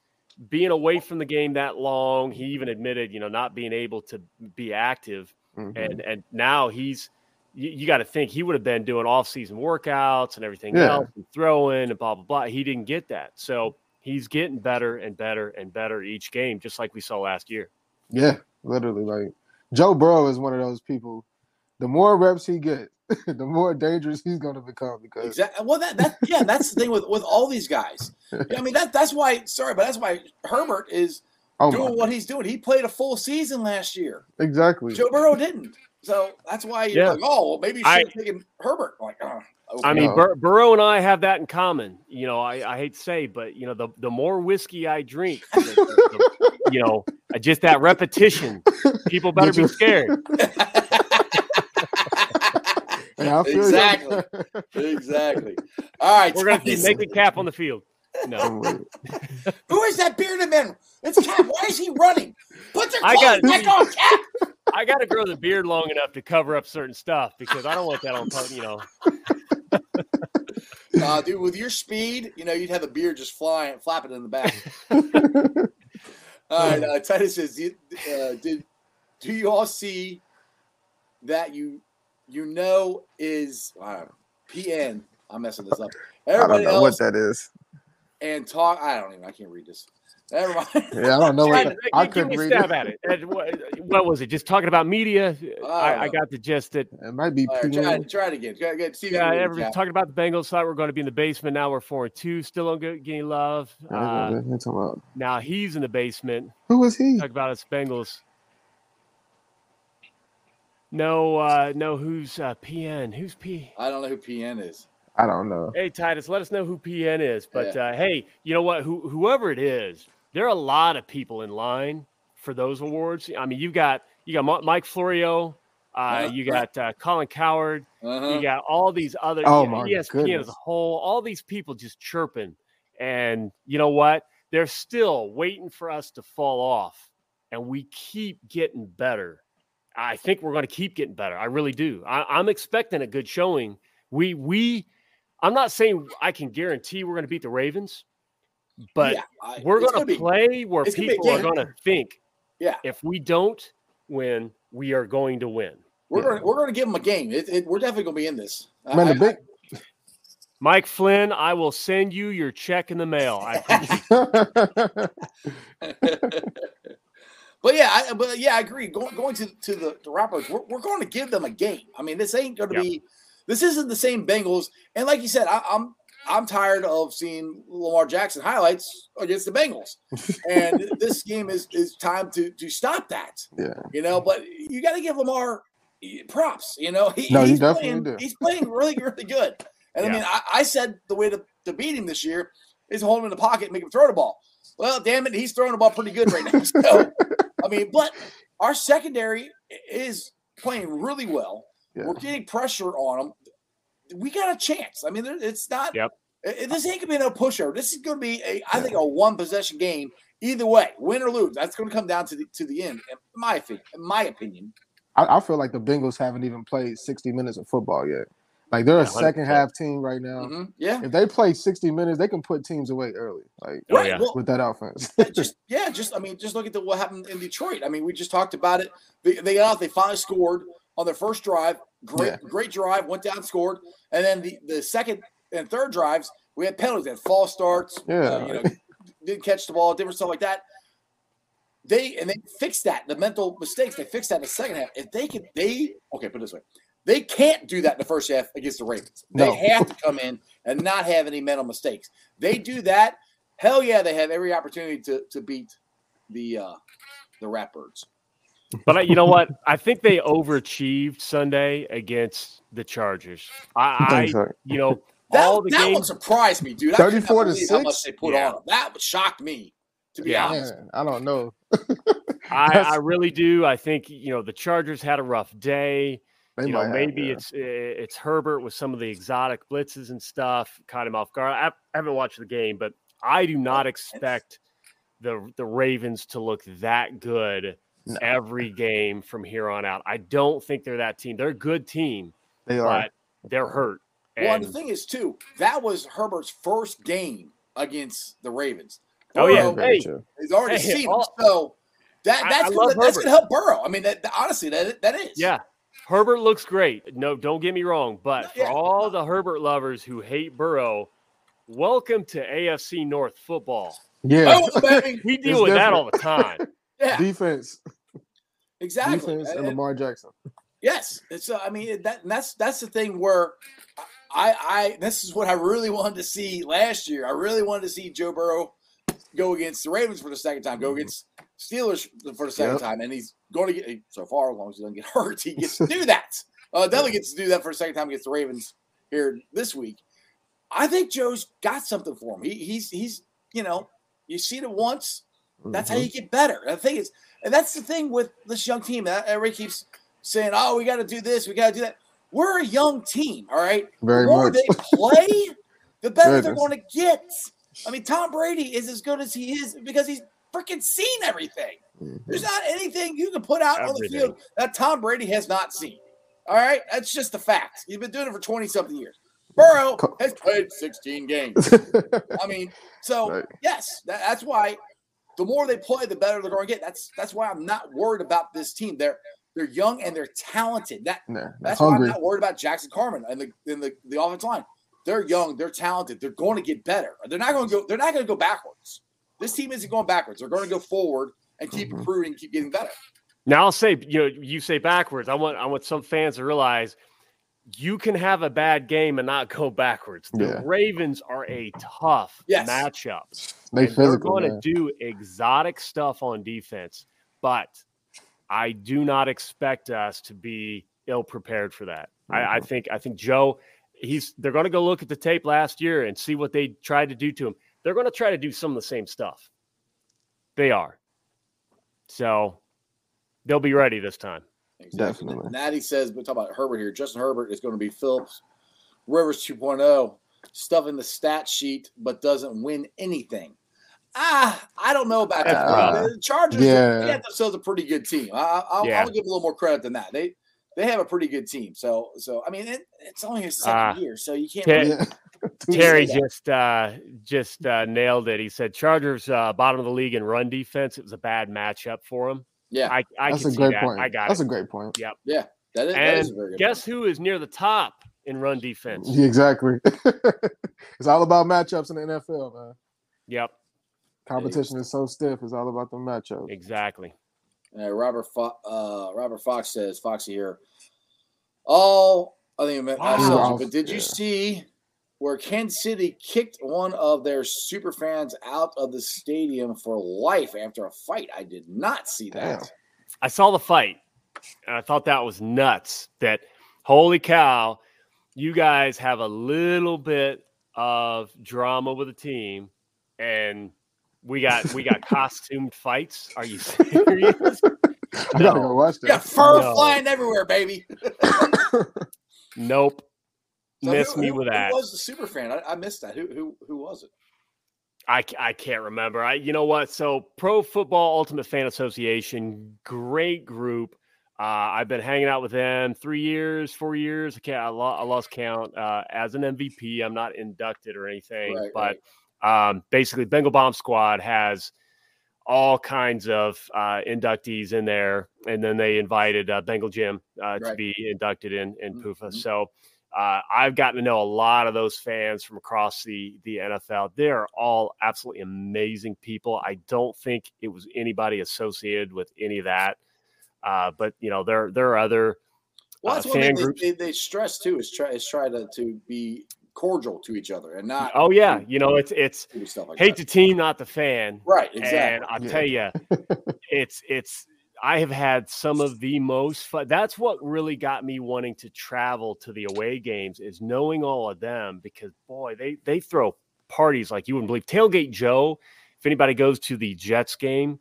being away from the game that long. He even admitted, not being able to be active. Mm-hmm. And now he's – you got to think he would have been doing off-season workouts and everything else and throwing and blah, blah, blah. He didn't get that. So he's getting better and better and better each game, just like we saw last year. Yeah, literally. Like Joe Burrow is one of those people. The more reps he gets, the more dangerous he's going to become. Because well, that's the thing with all these guys. I mean, that's why. Sorry, but that's why Herbert is doing what he's doing. He played a full season last year. Exactly. Joe Burrow didn't, so that's why you're like, oh, well, maybe you should have taken Herbert. I'm like, okay. I mean, Burrow and I have that in common. I hate to say, but the more whiskey I drink, just that repetition, people better be scared. Exactly. All right. We're going to keep making Cap on the field. No. Who is that bearded man? It's Cap. Why is he running? Put your clothes back on, Cap. I got to grow the beard long enough to cover up certain stuff because I don't want that on dude, with your speed, you'd have a beard just flying, flapping in the back. All right. Titus says, do you all see that PN. I'm messing this up. Everybody I don't know what that is. And talk. I can't read this. Never mind. Yeah, I don't know. I couldn't read stab it. At it. And what was it? Just talking about media. I got the gist that it might be. Try it again. Everybody's talking about the Bengals. Thought we're going to be in the basement. Now we're 4-2. Still don't get any love. Now he's in the basement. Who was he? Talk about us Bengals. No, who's PN? Who's P? I don't know who PN is. I don't know. Hey, Titus, let us know who PN is. But, hey, you know what? Whoever it is, there are a lot of people in line for those awards. I mean, you got Mike Florio. You got Colin Cowherd. You got all these other ESPN as a whole. All these people just chirping. And you know what? They're still waiting for us to fall off. And we keep getting better. I think we're going to keep getting better. I really do. I'm expecting a good showing. I'm not saying I can guarantee we're going to beat the Ravens, but we're going to play where people are going to think. Yeah. If we don't win, we are going to win. We're going to give them a game. We're definitely going to be in this. Mike Flynn, I will send you your check in the mail. But I agree. Going to the Rappers, we're going to give them a game. I mean, this ain't going to be, this isn't the same Bengals. And like you said, I'm tired of seeing Lamar Jackson highlights against the Bengals, and this game is time to stop that. Yeah, But you got to give Lamar props. He's playing. Do. He's playing really, really good. And I mean, I said the way to beat him this year is hold him in the pocket and make him throw the ball. Well, damn it, he's throwing the ball pretty good right now. So. I mean, but our secondary is playing really well. Yeah. We're getting pressure on them. We got a chance. I mean, it's not This ain't going to be no pushover. This is going to be, I think, a one-possession game either way, win or lose. That's going to come down to the end, in my opinion. I feel like the Bengals haven't even played 60 minutes of football yet. Like, they're a second-half team right now. Mm-hmm. Yeah. If they play 60 minutes, they can put teams away early, with that offense. just look at what happened in Detroit. I mean, we just talked about it. They got out. They finally scored on their first drive. Great drive, went down, scored. And then the second and third drives, we had penalties. They had false starts. Yeah. Didn't catch the ball, different stuff like that. They fixed that. The mental mistakes, they fixed that in the second half. If they could – put it this way. They can't do that in the first half against the Ravens. They have to come in and not have any mental mistakes. They do that, hell yeah, they have every opportunity to beat the Ratbirds. But you know what? I think they overachieved Sunday against the Chargers. That one surprised me, dude. 34-6. How much they put on them. That shocked me, to be honest. Man, I don't know. I really do. I think the Chargers had a rough day. It's Herbert with some of the exotic blitzes and stuff, caught him off guard. I haven't watched the game, but I do not expect the Ravens to look that good every game from here on out. I don't think they're that team. They're a good team. They are. But they're hurt. And the thing is, too, that was Herbert's first game against the Ravens. He's already seen him. So that's going to help Burrow. I mean, that is. Yeah. Herbert looks great. No, don't get me wrong, but for all the Herbert lovers who hate Burrow, welcome to AFC North football. Yeah. We deal with that all the time. Yeah. Defense. Exactly. Defense and Lamar Jackson. Yes. So that's the thing where I this is what I really wanted to see last year. I really wanted to see Joe Burrow go against the Ravens for the second time, go against Steelers for the second time, and he's going to get so far, as long as he doesn't get hurt, he gets to do that. Definitely gets to do that for the second time against the Ravens here this week. I think Joe's got something for him. He's you see it once, that's how you get better. And that's the thing with this young team. Everybody keeps saying, "Oh, we got to do this, we got to do that." We're a young team, all right. Very the more much. They play, the better they're going to get. I mean, Tom Brady is as good as he is because he's freaking seen everything. Mm-hmm. There's not anything you can put out on the field that Tom Brady has not seen. All right? That's just a fact. He's been doing it for 20-something years. Burrow has played 16 games. I mean, so, that's why the more they play, the better they're going to get. That's why I'm not worried about this team. They're young and they're talented. That's why I'm not worried about Jackson Carman and the offensive line. They're young, they're talented, they're going to get better. They're not going to go backwards. This team isn't going backwards. They're going to go forward and keep improving, keep getting better. Now I'll say, you say backwards. I want some fans to realize you can have a bad game and not go backwards. The Ravens are a tough matchup. They're going to do exotic stuff on defense, but I do not expect us to be ill prepared for that. Mm-hmm. I think Joe, they're going to go look at the tape last year and see what they tried to do to him. They're going to try to do some of the same stuff. They are. So they'll be ready this time. Exactly. Definitely. Natty says, we talk about Herbert here. Justin Herbert is going to be Phillips Rivers 2.0, stuff in the stat sheet, but doesn't win anything. I don't know about that. The Chargers, they have themselves a pretty good team. I'll give a little more credit than that. They have a pretty good team. So I mean, it's only his second year, so you can't really – Terry just nailed it. He said Chargers bottom of the league in run defense. It was a bad matchup for him. Yeah, that's a great point. I got it. That's a great point. Yep. Yeah, that is a very good guess point. Who is near the top in run defense? Exactly. It's all about matchups in the NFL, man. Yep. Competition is so stiff. It's all about the matchups. Exactly. Robert Fox says, Foxy here. Did you see where Kansas City kicked one of their super fans out of the stadium for life after a fight? I did not see that. Damn. I saw the fight, and I thought that was nuts. That, holy cow, you guys have a little bit of drama with the team, and we got costumed fights. Are you serious? I gotta go watch that. Yeah, fur flying everywhere, baby. Nope. miss me with that. Who was the super fan? I missed that. Who was it? I can't remember. You know what? So Pro Football Ultimate Fan Association, great group. I've been hanging out with them 4 years. I lost count. As an MVP, I'm not inducted or anything, but basically Bengal Bomb Squad has all kinds of inductees in there. And then they invited Bengal Jim to be inducted in PUFA. Mm-hmm. So I've gotten to know a lot of those fans from across the NFL. They're all absolutely amazing people. I don't think it was anybody associated with any of that. But you know, there are other fan groups. They stress too is try to be cordial to each other and not. Oh yeah, you know, it's like hate the team, not the fan. Right, exactly. And I'll tell you, it's. I have had some of the most fun. That's what really got me wanting to travel to the away games is knowing all of them, because boy, they throw parties like you wouldn't believe. Tailgate Joe, if anybody goes to the Jets game,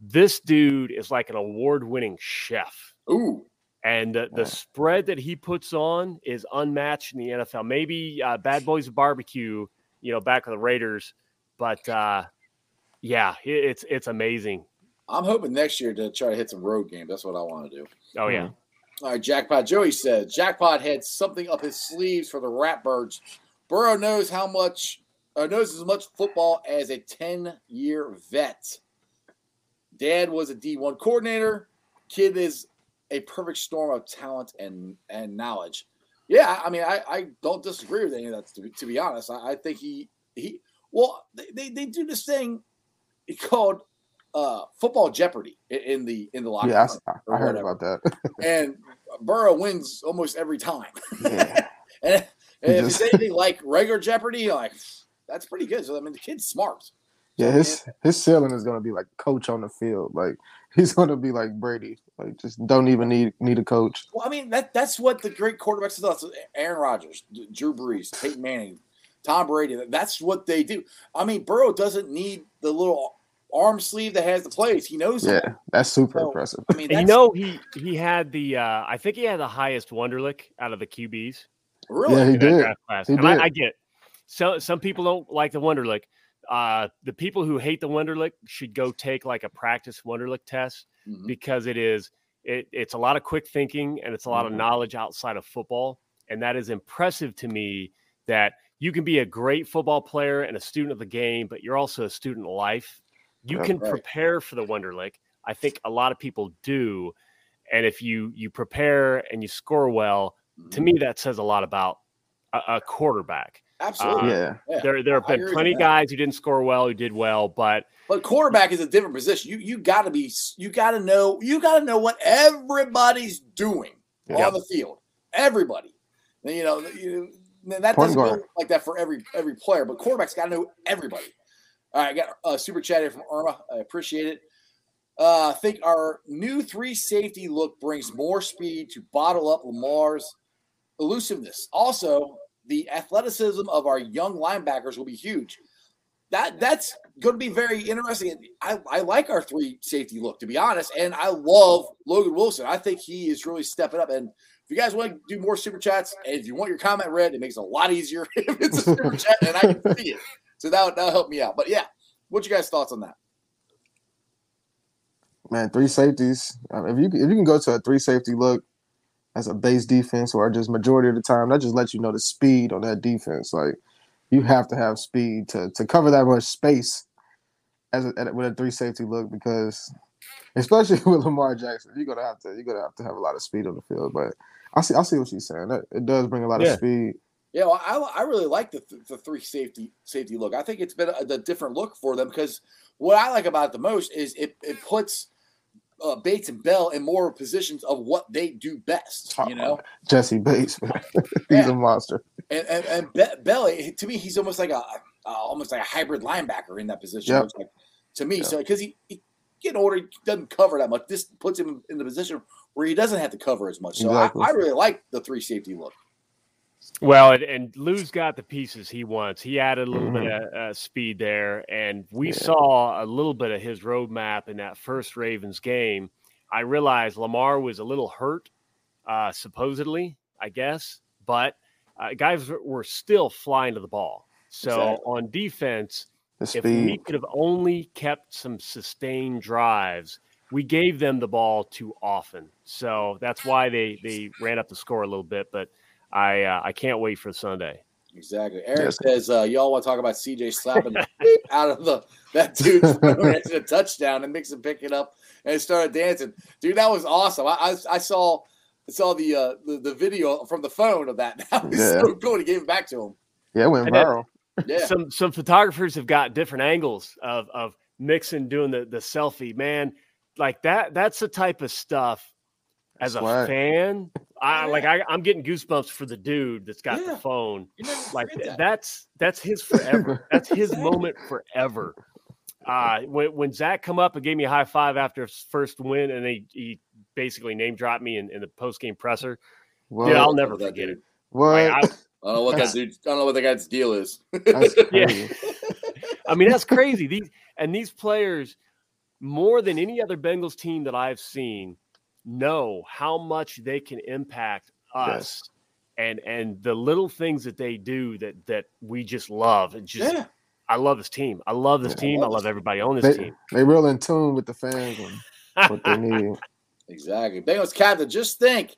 this dude is like an award-winning chef. Ooh. And the spread that he puts on is unmatched in the NFL. Maybe Bad Boys Barbecue, you know, back with the Raiders. But, yeah, it's amazing. I'm hoping next year to try to hit some road games. That's what I want to do. Oh, yeah. All right, Jackpot Joey said, Jackpot had something up his sleeves for the Ratbirds. Burrow knows as much football as a 10-year vet. Dad was a D1 coordinator. Kid is a perfect storm of talent and knowledge. Yeah, I mean, I don't disagree with any of that, to be honest. I think they do this thing called football jeopardy in the locker room. Yeah, I heard about that. And Burrow wins almost every time. Yeah. and if it's anything like regular Jeopardy, like that's pretty good. So I mean, the kid's smart. Yeah, his ceiling is gonna be like coach on the field. Like he's gonna be like Brady. Like just don't even need a coach. Well, I mean that's what the great quarterbacks do. So Aaron Rodgers, Drew Brees, Peyton Manning, Tom Brady. That's what they do. I mean, Burrow doesn't need the little arm sleeve that has the plays. He knows. Yeah, that's super impressive. I mean, he had the I think he had the highest Wonderlic out of the QBs. Really? Yeah, he did. I get it. So some people don't like the Wonderlic. The people who hate the Wonderlic should go take like a practice Wonderlic test, mm-hmm. because it's a lot of quick thinking and it's a lot mm-hmm. of knowledge outside of football. And that is impressive to me, that you can be a great football player and a student of the game, but you're also a student of life. You can prepare for the Wonderlic. I think a lot of people do. And if you prepare and you score well, mm-hmm. to me, that says a lot about a quarterback. Absolutely. Yeah. There have been plenty of guys who didn't score well, who did well, but quarterback is a different position. You got to know what everybody's doing on the field. Everybody, and, that doesn't go like that for every player, but quarterback's got to know everybody. All right, I got a super chat here from Irma. I appreciate it. I think our new 3-safety look brings more speed to bottle up Lamar's elusiveness. Also, the athleticism of our young linebackers will be huge. That's going to be very interesting. I like our 3-safety look, to be honest, and I love Logan Wilson. I think he is really stepping up. And if you guys want to do more super chats, and if you want your comment read, it makes it a lot easier if it's a super chat, and I can see it. So that'll help me out. But, yeah, what's your guys' thoughts on that? Man, 3 safeties. If you can go to a 3-safety look, as a base defense or just majority of the time, that just lets you know the speed on that defense. Like you have to have speed to cover that much space with a 3-safety look, because especially with Lamar Jackson, you're gonna have to have a lot of speed on the field. But I see what she's saying. It does bring a lot of speed. Yeah, well, I really like the 3-safety look. I think it's been a different look for them, because what I like about it the most is it puts Bates and Bell in more positions of what they do best, you know. Jesse Bates, he's a monster. And Bell, to me, he's almost like a hybrid linebacker in that position. Yep. Like, to me, so because he getting older, he doesn't cover that much. This puts him in the position where he doesn't have to cover as much. So exactly. I really like the 3-safety look. Well, and Lou's got the pieces he wants. He added a little mm-hmm. bit of speed there, and we saw a little bit of his roadmap in that first Ravens game. I realized Lamar was a little hurt, supposedly, I guess, but guys were still flying to the ball. So on defense, if we could have only kept some sustained drives, we gave them the ball too often. So that's why they ran up the score a little bit. But I can't wait for Sunday. Exactly. Eric says, y'all want to talk about CJ slapping the out of that dude's a touchdown and Mixon pick it up and started dancing. Dude, that was awesome. I saw the video from the phone of that. That was so cool. He gave it back to him. Yeah, it went viral. Yeah. Some photographers have got different angles of Mixon doing the selfie. Man, like that's the type of stuff as a fan. I'm getting goosebumps for the dude that's got the phone. Like that's his forever. That's his moment forever. When Zach come up and gave me a high five after his first win, and he basically name dropped me in the post game presser. Whoa. Dude, I'll never forget it. What? I don't know what that dude. I don't know what that guy's deal is. I mean, that's crazy. These players, more than any other Bengals team that I've seen, know how much they can impact us and the little things that they do that we just love. I love this team. I love this team. I love everybody on this team. They're real in tune with the fans and what they need. Exactly. Bengals captain, just think,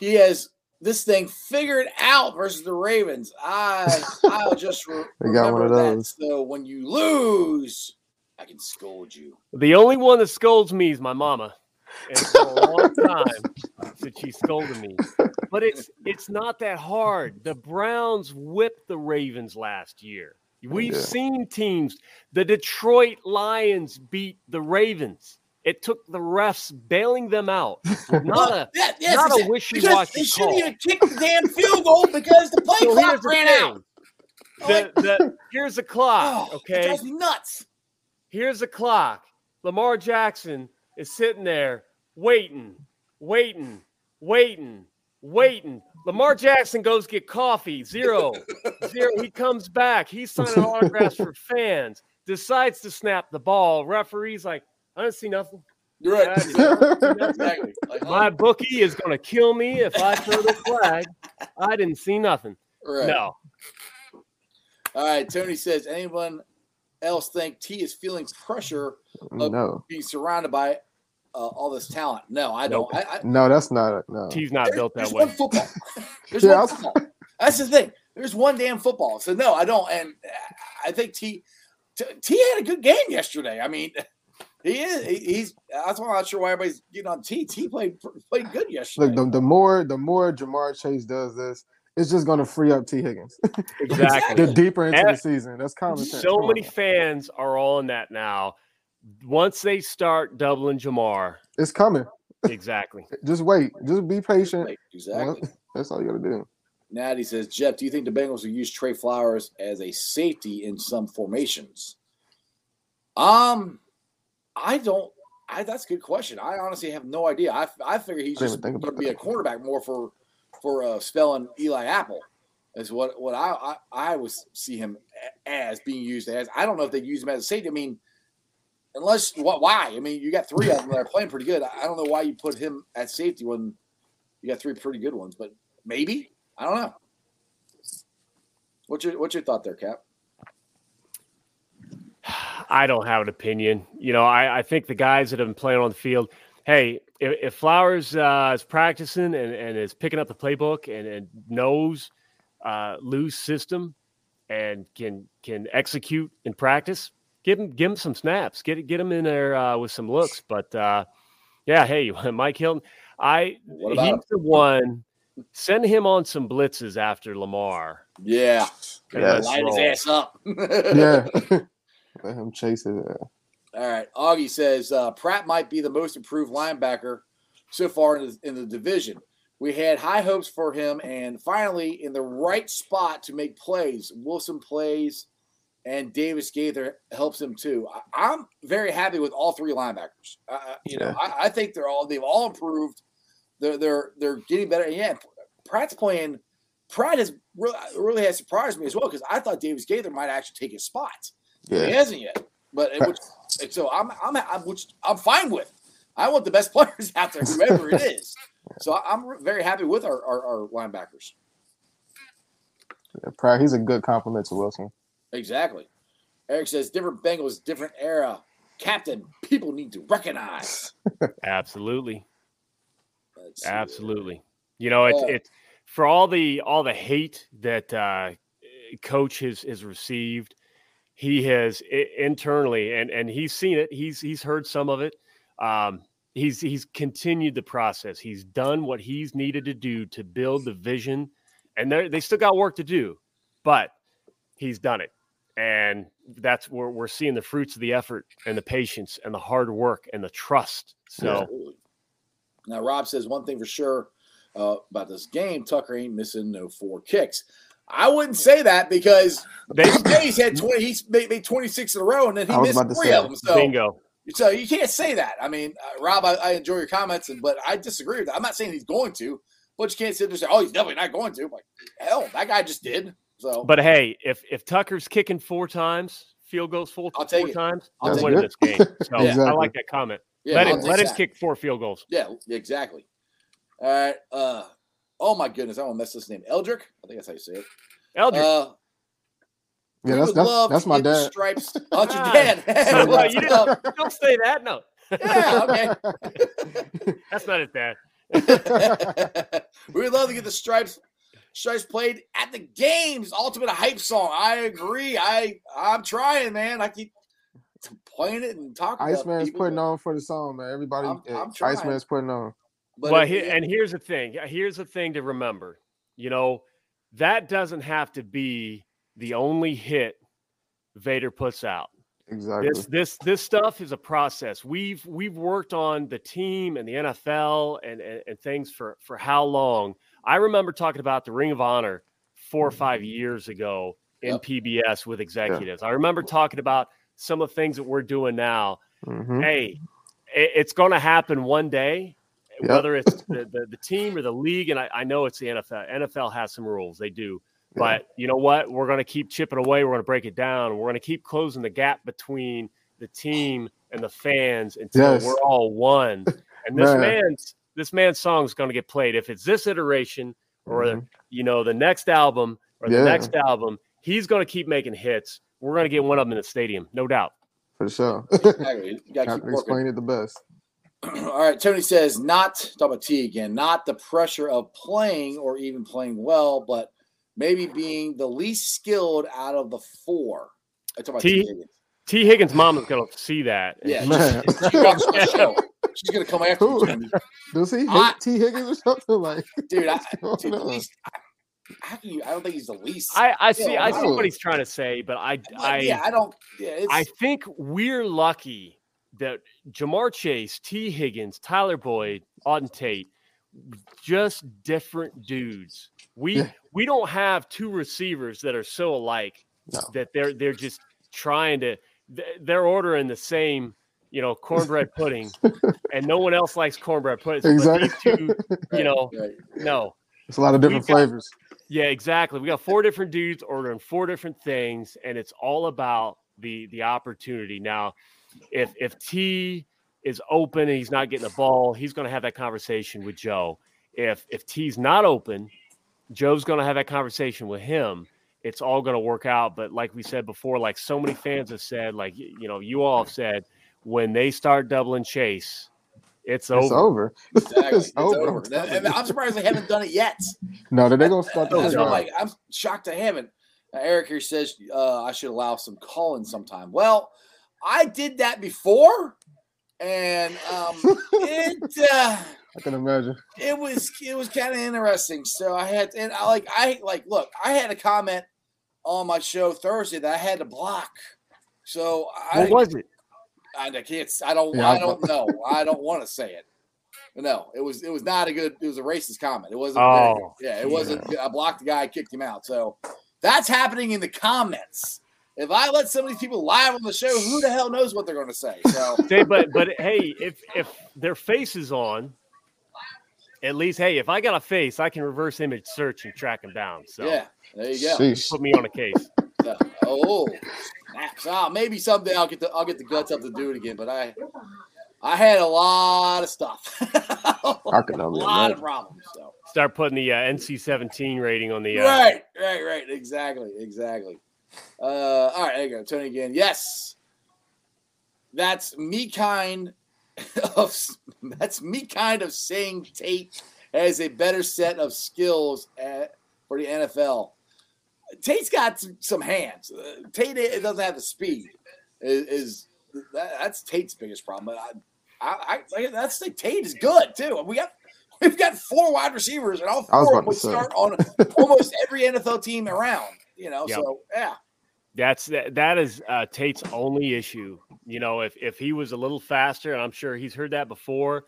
he has this thing figured out versus the Ravens. I'll just got one of those. So when you lose, I can scold you. The only one that scolds me is my mama. And for a long time since she scolded me. But it's not that hard. The Browns whipped the Ravens last year. We've seen teams. The Detroit Lions beat the Ravens. It took the refs bailing them out. Not a wishy-washy call. They shouldn't even kick the damn field goal because the play clock ran out. Here's the clock. Okay, it drives me nuts. Here's the clock. Lamar Jackson is sitting there waiting. Lamar Jackson goes get coffee. 0-0. He comes back. He's signing autographs for fans. Decides to snap the ball. Referee's like, I don't see nothing. You're right. Exactly. My bookie is going to kill me if I throw the flag. I didn't see nothing. Right. No. All right. Tony says, anyone else think T is feeling pressure of being surrounded by all this talent? No, I don't. Nope. No, that's not it. No. T's not built that way. There's one football. One football. That's the thing. There's one damn football. So, no, I don't. And I think T had a good game yesterday. I mean – that's why I'm not sure why everybody's getting on T. T played good yesterday. Look, the more Jamar Chase does this, it's just going to free up T. Higgins. Exactly. The deeper into the season. That's common sense. So many fans are on that now. Once they start doubling Jamar. It's coming. Exactly. Just wait. Just be patient. Exactly. That's all you got to do. Natty says, Jeff, do you think the Bengals will use Trey Flowers as a safety in some formations? I don't. That's a good question. I honestly have no idea. I figure he's just going to be a cornerback more for spelling Eli Apple is what I would see him as being used as. I don't know if they use him as a safety. I mean, why? I mean, you got three of them that are playing pretty good. I don't know why you put him at safety when you got three pretty good ones. But maybe, I don't know. What's your thought there, Cap? I don't have an opinion. You know, I think the guys that have been playing on the field, hey, if Flowers is practicing and is picking up the playbook and knows Lou's system and can execute in practice, give him some snaps. Get him in there with some looks. But, hey, Mike Hilton, he's the one. Send him on some blitzes after Lamar. Yeah. Light his ass up. Yeah. Let him chase it. All right. Augie says, Pratt might be the most improved linebacker so far in the division. We had high hopes for him, and finally in the right spot to make plays. Wilson plays, and Davis Gaither helps him too. I'm very happy with all three linebackers. I think they've all improved. They're getting better. And Pratt's playing. Pratt has really has surprised me as well because I thought Davis Gaither might actually take his spot. Yeah. He hasn't yet, but so I'm fine with. I want the best players out there, whoever it is. So I'm very happy with our linebackers. Pratt, he's a good compliment to Wilson. Exactly. Eric says, different Bengals, different era. Captain, people need to recognize. Absolutely. Absolutely. You know, it's for all the hate that Coach has received, he has internally, and he's seen it. He's heard some of it. He's continued the process. He's done what he's needed to do to build the vision, and they still got work to do, but he's done it. And that's where we're seeing the fruits of the effort and the patience and the hard work and the trust. So absolutely. Now, Rob says one thing for sure about this game. Tucker ain't missing no 4 kicks. I wouldn't say that because he's had 20. He's made 26 in a row, and then he missed 3 of them. So bingo. So you can't say that. I mean, Rob, I enjoy your comments, but I disagree with that. I'm not saying he's going to, but you can't sit there and say, oh, he's definitely not going to. I'm like, hell, that guy just did. So, but hey, if Tucker's kicking 4 times, field goals four times, I'll win this game. So yeah. I like that comment. Yeah, let us kick 4 field goals. Yeah, exactly. All right. Oh my goodness, I won't mess this name. Eldrick, I think that's how you say it. Eldrick. Yeah, that's my dad. Stripes. Oh, your dad. So, no, you don't say that. No. Yeah. Okay. That's not his dad. We would love to get the stripes played at the games. Ultimate hype song. I agree. I'm trying, man. I keep playing it and talking. Iceman's putting on for the song, man. Everybody. I'm trying. Iceman's putting on. But here's the thing. Here's the thing to remember. You know, that doesn't have to be the only hit Vader puts out. Exactly. This stuff is a process. We've worked on the team and the NFL and things for how long? I remember talking about the Ring of Honor 4 or 5 years ago in PBS with executives. Yeah. I remember talking about some of the things that we're doing now. Mm-hmm. Hey, it's going to happen one day, whether it's the team or the league. And I know it's the NFL. NFL has some rules. They do. But you know what? We're going to keep chipping away. We're going to break it down. We're going to keep closing the gap between the team and the fans until we're all one. And this man's song is going to get played. If it's this iteration or the next album or the next album, he's going to keep making hits. We're going to get one of them in the stadium, no doubt. For sure. Exactly. You got to explain it the best. All right, Tony says not the pressure of playing or even playing well, but maybe being the least skilled out of the 4. I talk about T. Higgins' mom is going to see that. Yeah, she's going to come after you. Does he hate T. Higgins or something like? Dude, I don't think he's the least. I see what he's trying to say, but I don't. Yeah, I think we're lucky that Jamar Chase, T. Higgins, Tyler Boyd, Auden Tate, just different dudes. We don't have 2 receivers that are so alike that they're just trying to they're ordering the same, cornbread pudding and no one else likes cornbread pudding. Exactly. But these 2, no. It's a lot of different flavors. Yeah, exactly. We got 4 different dudes ordering 4 different things and it's all about the opportunity. Now, if T is open and he's not getting the ball, he's going to have that conversation with Joe. If T's not open, Joe's going to have that conversation with him. It's all going to work out. But like we said before, like so many fans have said, like, you all have said, when they start doubling Chase, it's over. Exactly. It's over. And I'm surprised they haven't done it yet. No, they're going to start doing it. I'm shocked they haven't. Eric here says, I should allow some calling sometime. Well, I did that before. And I can imagine it was kind of interesting. So I had a comment on my show Thursday that I had to block. So what was it? I can't. I don't know. I don't want to say it. No, it was not a good. It was a racist comment. It wasn't. It wasn't. I blocked the guy. I kicked him out. So that's happening in the comments. If I let some of these people live on the show, who the hell knows what they're going to say? So, but hey, if their face is on, at least hey, if I got a face, I can reverse image search and track them down. So yeah, there you go. Sheesh. Put me on a case. So, snaps! Maybe someday I'll get the guts up to do it again. But I had a lot of stuff, a lot of problems. So. start putting the NC-17 rating on the right. Exactly. All right, there you go, Tony again. Yes, that's me kind of saying Tate has a better set of skills for the NFL. Tate's got some hands. Tate doesn't have the speed. That's Tate's biggest problem. That's the Tate is good too. We've got four wide receivers, and all four would start on almost every NFL team around. Yep. So yeah. That is Tate's only issue. If he was a little faster, and I'm sure he's heard that before,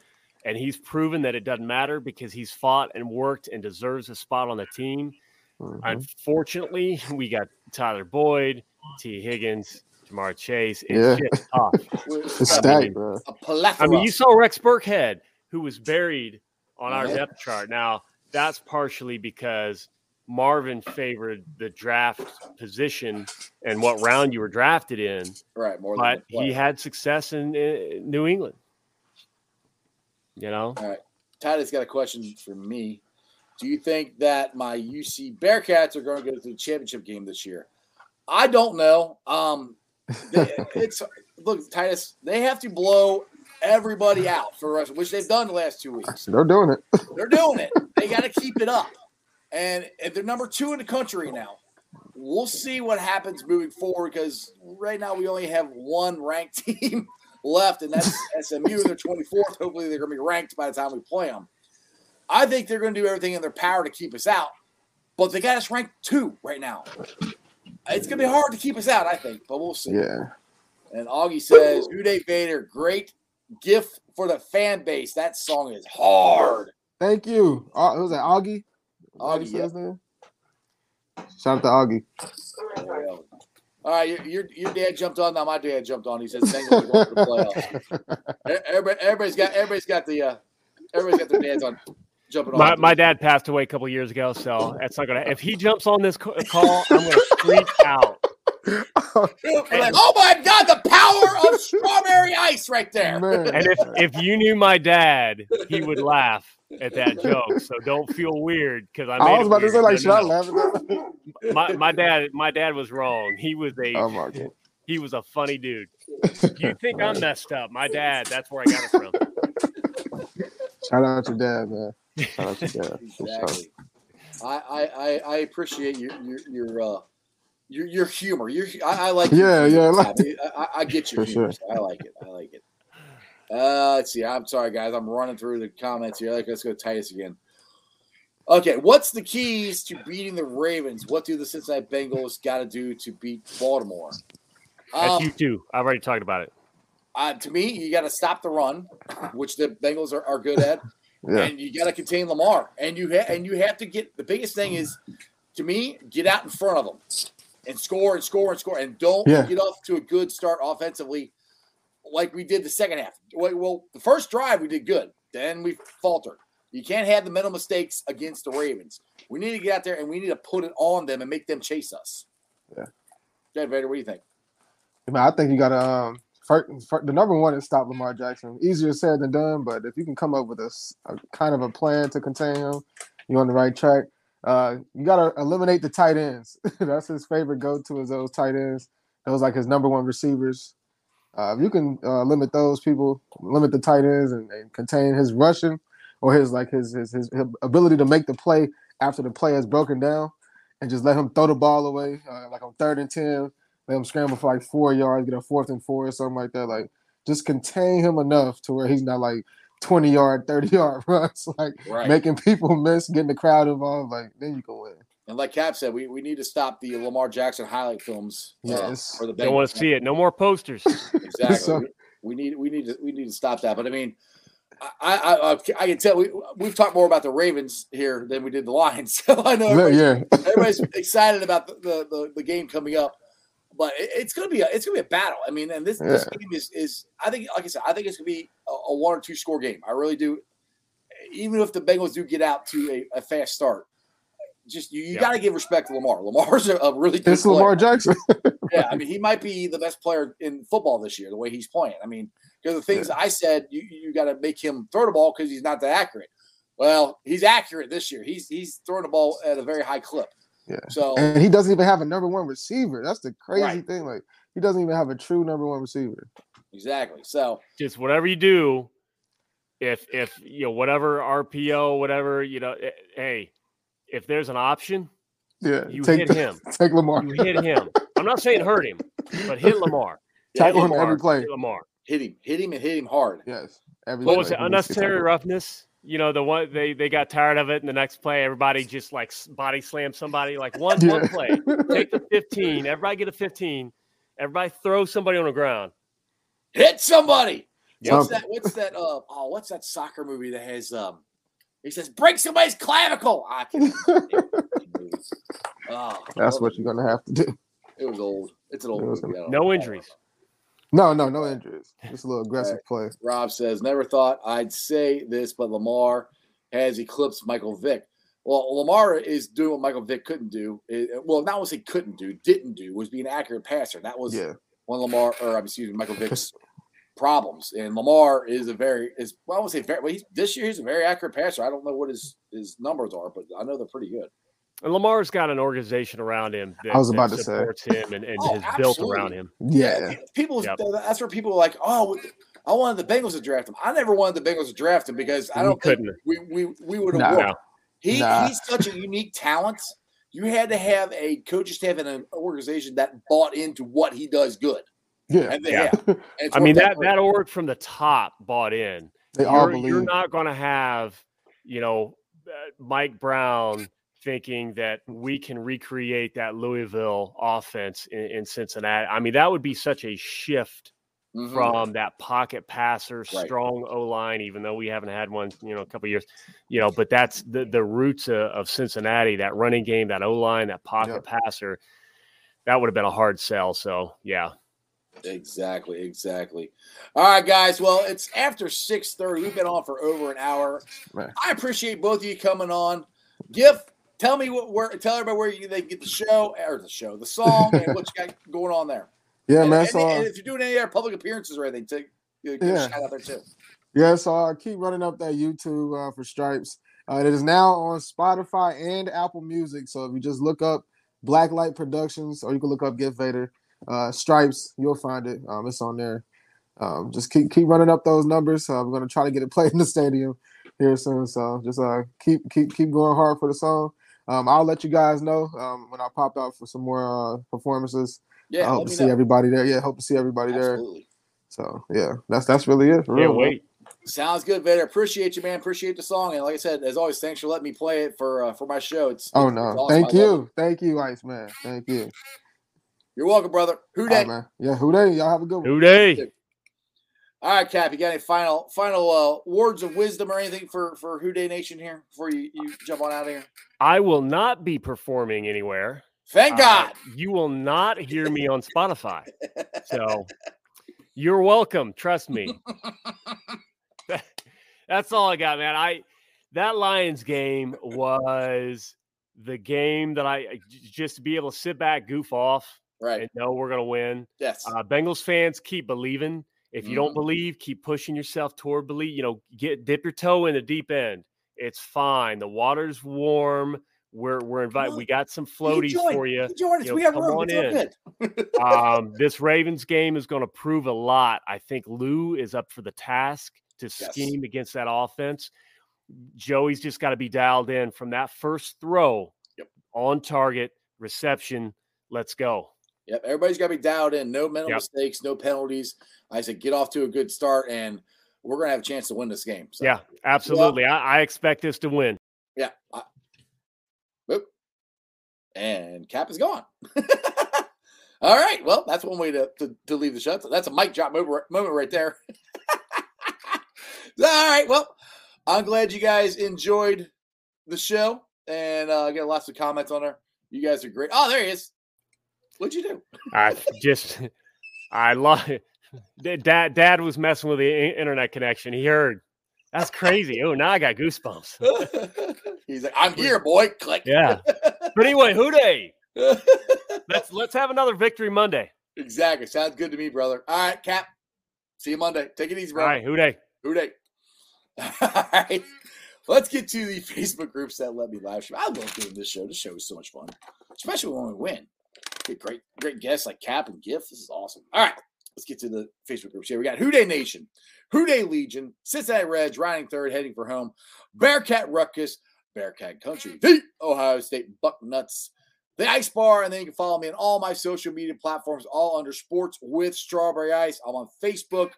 and he's proven that it doesn't matter because he's fought and worked and deserves a spot on the team. Mm-hmm. Unfortunately, we got Tyler Boyd, Tee Higgins, Jamar Chase. It's tough. You saw Rex Burkhead, who was buried on our depth chart. Now, that's partially because Marvin favored the draft position and what round you were drafted in. Right. But he had success in New England. All right. Tyler's got a question for me. Do you think that my UC Bearcats are going to go to the championship game this year? I don't know. Look, Titus, they have to blow everybody out for us, which they've done the last 2 weeks. They're doing it. They got to keep it up. And if they're number 2 in the country now, we'll see what happens moving forward, because right now we only have one ranked team left, and that's SMU. They're 24th. Hopefully they're going to be ranked by the time we play them. I think they're going to do everything in their power to keep us out, but they got us ranked 2 right now. It's going to be hard to keep us out, I think, but we'll see. Yeah. And Augie says, Uday Vader, great gift for the fan base. That song is hard. Thank you. Was that Augie? Augie says that. Shout out to Augie. All right, your dad jumped on. Now my dad jumped on. He said, "Bengals are going to the playoffs." Everybody's got their dads on. My dad passed away a couple years ago, so that's not gonna. If he jumps on this call, I'm gonna freak out. Oh my God, the power of strawberry ice right there. Man. And if you knew my dad, he would laugh at that joke. So don't feel weird because I was about to say, like, should I laugh at that? My dad was wrong. He was a funny dude. You think I'm messed up? My dad. That's where I got it from. Shout out to dad, man. Exactly. I appreciate your humor. I like it. I get your humor. Sure. So I like it. Let's see. I'm sorry, guys. I'm running through the comments here. Let's go Titus again. Okay. What's the keys to beating the Ravens? What do the Cincinnati Bengals got to do to beat Baltimore? That's you too. I've already talked about it. To me, you got to stop the run, which the Bengals are good at. Yeah. And you got to contain Lamar. And you have to get – the biggest thing is, to me, get out in front of them and score. And don't get off to a good start offensively like we did the second half. Well, the first drive we did good. Then we faltered. You can't have the mental mistakes against the Ravens. We need to get out there and we need to put it on them and make them chase us. Yeah. Jared Vader, what do you think? I think you got to – the number one is stop Lamar Jackson. Easier said than done, but if you can come up with a kind of a plan to contain him, you're on the right track. You got to eliminate the tight ends. That's his favorite go-to is those tight ends. Those like his number one receivers. If you can limit those people, limit the tight ends and contain his rushing or his ability to make the play after the play is broken down and just let him throw the ball away like on 3rd and 10. Let him scramble for like 4 yards, get a 4th and 4 or something like that. Like, just contain him enough to where he's not like 20-yard, 30-yard runs, like making people miss, getting the crowd involved. Like, then you can win. And like Cap said, we need to stop the Lamar Jackson highlight films. Yes, I don't want to see it. No more posters. Exactly. So, we need to stop that. But I mean, I can tell we've talked more about the Ravens here than we did the Lions. So I know everybody's excited about the game coming up. But it's gonna be a battle. I mean, and this game is I think, like I said, I think it's gonna be a 1 or 2 score game. I really do. Even if the Bengals do get out to a fast start, just you got to give respect to Lamar. Lamar's a really good player. Lamar Jackson. I mean, he might be the best player in football this year the way he's playing. I mean, because the things I said, you got to make him throw the ball because he's not that accurate. Well, he's accurate this year. He's throwing the ball at a very high clip. Yeah. So, and he doesn't even have a number one receiver. That's the crazy thing. Like, he doesn't even have a true number one receiver. Exactly. So just whatever you do, if you know, whatever RPO, whatever, you know, hey, if there's an option, you hit him. Take Lamar. You hit him. I'm not saying hurt him, but hit Lamar. Tackle him every play. Hit Lamar. Hit him and hit him hard. Yes. What was it? Unnecessary roughness. You know, the one they got tired of it, and the next play, everybody just like body slammed somebody. Like one play, take the 15. Everybody get a 15. Everybody throw somebody on the ground. Hit somebody. Yep. What's that? What's that soccer movie that has? He says, break somebody's clavicle. I can't. That's what you're gonna have to do. It was old. It's an old movie. No injuries. No injuries. Just a little aggressive play. Rob says, never thought I'd say this, but Lamar has eclipsed Michael Vick. Well, Lamar is doing what Michael Vick couldn't do. Didn't do, was be an accurate passer. That was one of Michael Vick's problems. And Lamar is this year he's a very accurate passer. I don't know what his numbers are, but I know they're pretty good. And Lamar's got an organization around him that supports him and is built around him. Yeah. That's where people are like, I wanted the Bengals to draft him. I never wanted the Bengals to draft him because I don't think we would have won. He's such a unique talent. You had to have a coaching staff and an organization that bought into what he does good. Yeah. And I mean, that org from the top bought in. You're not going to have, you know, Mike Brown – thinking that we can recreate that Louisville offense in Cincinnati. I mean, that would be such a shift from that pocket passer, strong O-line, even though we haven't had one, you know, a couple of years, you know, but that's the roots of Cincinnati, that running game, that O-line, that pocket passer, that would have been a hard sell. So, yeah. Exactly. All right, guys. Well, it's after 6:30. We've been on for over an hour. Right. I appreciate both of you coming on. Giff, tell everybody they can get the song, and what you got going on there. Yeah, man. And if you're doing any other public appearances or anything, give a shout out there too. Yeah, so keep running up that YouTube for Stripes. It is now on Spotify and Apple Music. So if you just look up Blacklight Productions, or you can look up Giff Vader, Stripes, you'll find it. It's on there. Just keep running up those numbers. We're gonna try to get it played in the stadium here soon. So just keep going hard for the song. I'll let you guys know when I pop out for some more performances. Yeah, I hope to see everybody there. Yeah, hope to see everybody there. So yeah, that's really it. Can't wait. Sounds good, Vader. Appreciate you, man. Appreciate the song. And like I said, as always, thanks for letting me play it for my show. It's awesome. Thank you, Ice Man. Thank you. You're welcome, brother. Hoo day. Right, yeah, hoo day. Y'all have a good one. Hoo day. All right, Cap, you got any final words of wisdom or anything for Who Day Nation here before you jump on out of here? I will not be performing anywhere. Thank God. You will not hear me on Spotify. So you're welcome. Trust me. That's all I got, man. That Lions game was the game that I just to be able to sit back, goof off, and know we're going to win. Yes. Bengals fans, keep believing. If you don't believe, keep pushing yourself toward belief. You know, dip your toe in the deep end. It's fine. The water's warm. We're invited. We got some floaties for you. You know, we have come room. On it's in. Good. This Ravens game is going to prove a lot. I think Lou is up for the task to scheme against that offense. Joey's just got to be dialed in from that first throw. Yep. On target reception. Let's go. Yep, everybody's got to be dialed in. No mental mistakes, no penalties. I said get off to a good start, and we're going to have a chance to win this game. So. Yeah, absolutely. Well, I expect us to win. Yeah. And Cap is gone. All right, well, that's one way to leave the show. That's a mic drop moment right there. All right, well, I'm glad you guys enjoyed the show, and I got lots of comments on there. You guys are great. Oh, there he is. What'd you do? I love it. Dad was messing with the internet connection. He heard. That's crazy. Oh, now I got goosebumps. He's like, I'm here, boy. Click. Yeah. But anyway, Who Day. Let's have another victory Monday. Exactly. Sounds good to me, brother. All right, Cap. See you Monday. Take it easy, bro. All right, Who Day. All right. Let's get to the Facebook groups that let me live stream. I love doing this show. This show is so much fun, especially when we win. Get great guests like Cap and Giff. This is awesome. All right, let's get to the Facebook groups here. We got Houday Nation, Houday Legion, Cincinnati Reds, riding third, heading for home, Bearcat Ruckus, Bearcat Country, the Ohio State Bucknuts, the Ice Bar, and then you can follow me on all my social media platforms, all under Sports with Strawberry Ice. I'm on Facebook,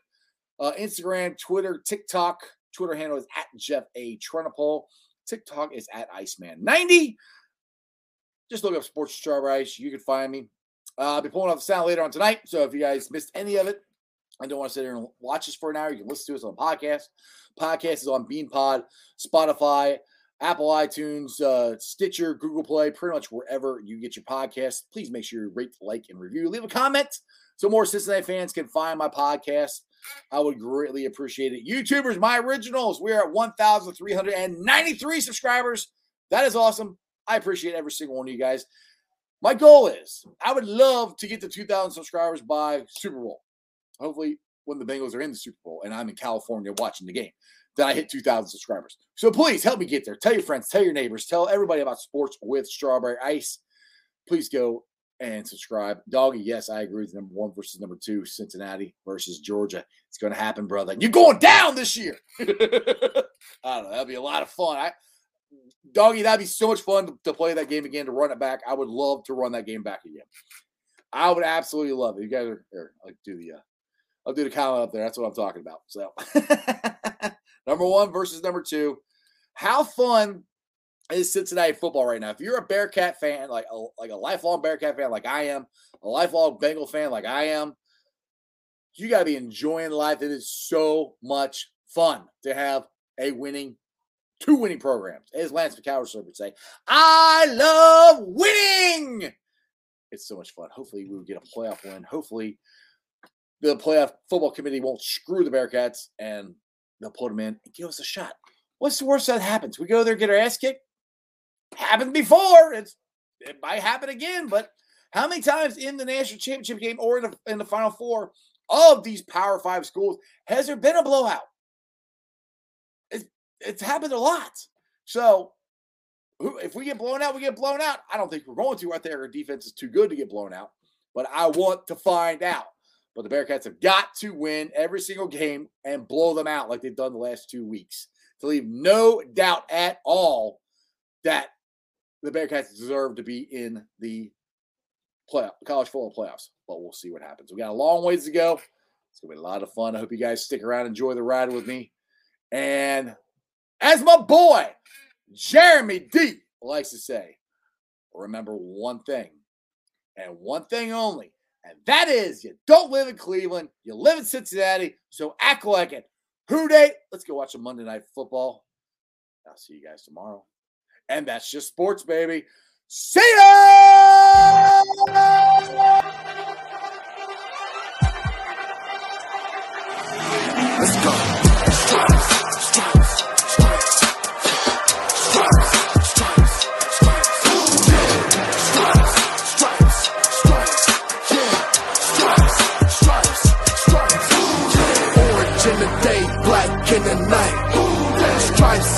Instagram, Twitter, TikTok. Twitter handle is @JeffATrenopole. TikTok is @Iceman90. Just look up Sports Strawberry Ice. You can find me. I'll be pulling off the sound later on tonight. So if you guys missed any of it, I don't want to sit here and watch this for an hour. You can listen to us on podcast. Podcast is on BeanPod, Spotify, Apple iTunes, Stitcher, Google Play, pretty much wherever you get your podcast. Please make sure you rate, like, and review. Leave a comment so more Cincinnati fans can find my podcast. I would greatly appreciate it. YouTubers, my originals, we are at 1,393 subscribers. That is awesome. I appreciate every single one of you guys. My goal is I would love to get to 2,000 subscribers by Super Bowl. Hopefully when the Bengals are in the Super Bowl and I'm in California watching the game, then I hit 2,000 subscribers. So please help me get there. Tell your friends, tell your neighbors, tell everybody about Sports with Strawberry Ice. Please go and subscribe. Doggy, yes, I agree with #1 versus #2, Cincinnati versus Georgia. It's going to happen, brother. You're going down this year. I don't know. That'd be a lot of fun. Doggy, that'd be so much fun to play that game again, to run it back. I would love to run that game back again. I would absolutely love it. You guys are here. I'll do the comment up there. That's what I'm talking about. So, #1 versus #2. How fun is Cincinnati football right now? If you're a Bearcat fan, like a lifelong Bearcat fan like I am, a lifelong Bengal fan like I am, you got to be enjoying life. It is so much fun to have two winning programs. As Lance McAllister would say, I love winning. It's so much fun. Hopefully we will get a playoff win. Hopefully the playoff football committee won't screw the Bearcats and they'll put them in and give us a shot. What's the worst that happens? We go there, get our ass kicked. Happened before. It might happen again, but how many times in the national championship game or in the Final Four of these Power Five schools has there been a blowout? It's happened a lot. So if we get blown out, we get blown out. I don't think we're going to. I think our defense is too good to get blown out, but I want to find out. But the Bearcats have got to win every single game and blow them out like they've done the last 2 weeks to leave no doubt at all that the Bearcats deserve to be in the college football playoffs, but we'll see what happens. We got a long ways to go. It's going to be a lot of fun. I hope you guys stick around, enjoy the ride with me. And as my boy, Jeremy D, likes to say, remember one thing and one thing only, and that is you don't live in Cleveland, you live in Cincinnati, so act like it. Houday, let's go watch some Monday Night Football. I'll see you guys tomorrow. And that's just sports, baby. See ya! Let's go.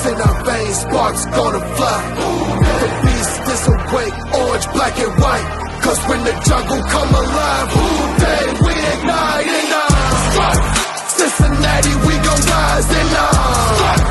In our veins, sparks gonna fly. The beast is awake, orange, black, and white. 'Cause when the jungle come alive, Houday, we ignite in our stripes. Cincinnati, we gon' rise in our stripes.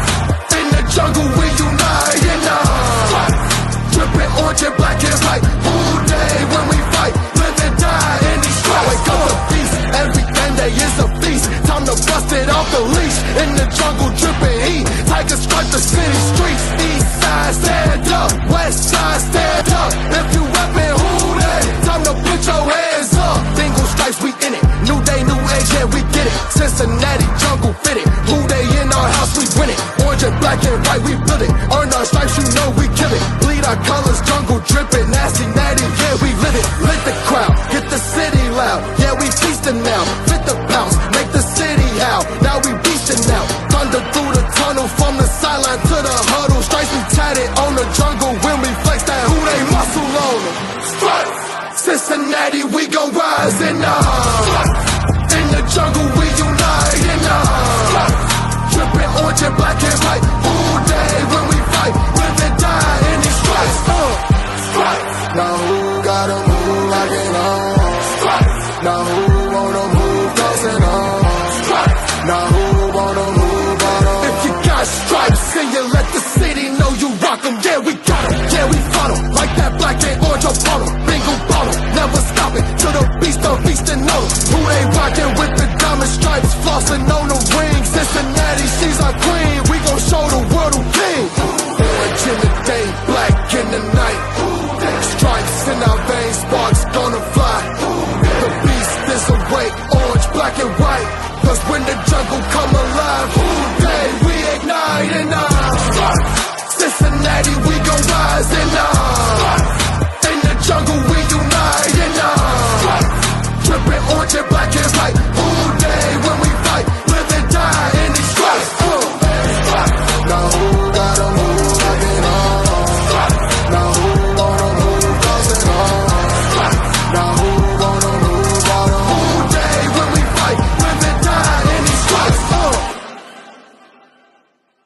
In the jungle, we unite in our stripes. Drippin' orange and black and white. Houday, when we fight, live and die in these stripes. Wake up the beast, every Monday is a feast. Time to bust it off the leash. In the jungle, drippin' heat. Tigers strike the city streets. East side, stand up. West side, stand up. If you reppin' Houday, time to put your hands up. Single stripes, we in it. New day, new age, yeah, we get it. Cincinnati jungle fitted. Houday in our house, we win it. Orange and black and white, we build it. Earn our stripes, you know we kill it. Bleed our colors, jungle drippin'. Nasty, natty, yeah, we live it. Lit the crowd, hit the city loud. Yeah, we feastin' now. Fit the pounds, make the city howl. Now we beastin' now. Thunder through the tunnel, from the sideline to the huddle. Stripes, we tatted on the jungle. When we flex that Houday muscle on them. Stripes! Cincinnati, we gon' rise in our stripes. In the jungle, we unite in our stripes. Drippin' orange and black and white. All day when we fight, live and die in these stripes. Stripes. Now who gotta move like it on? Stripes. Now who wanna move dancing on? Stripes. Now who wanna move out on? If you got stripes and you let the city know you rock 'em, yeah we got 'em, yeah we fought 'em, like that black and orange Apollo.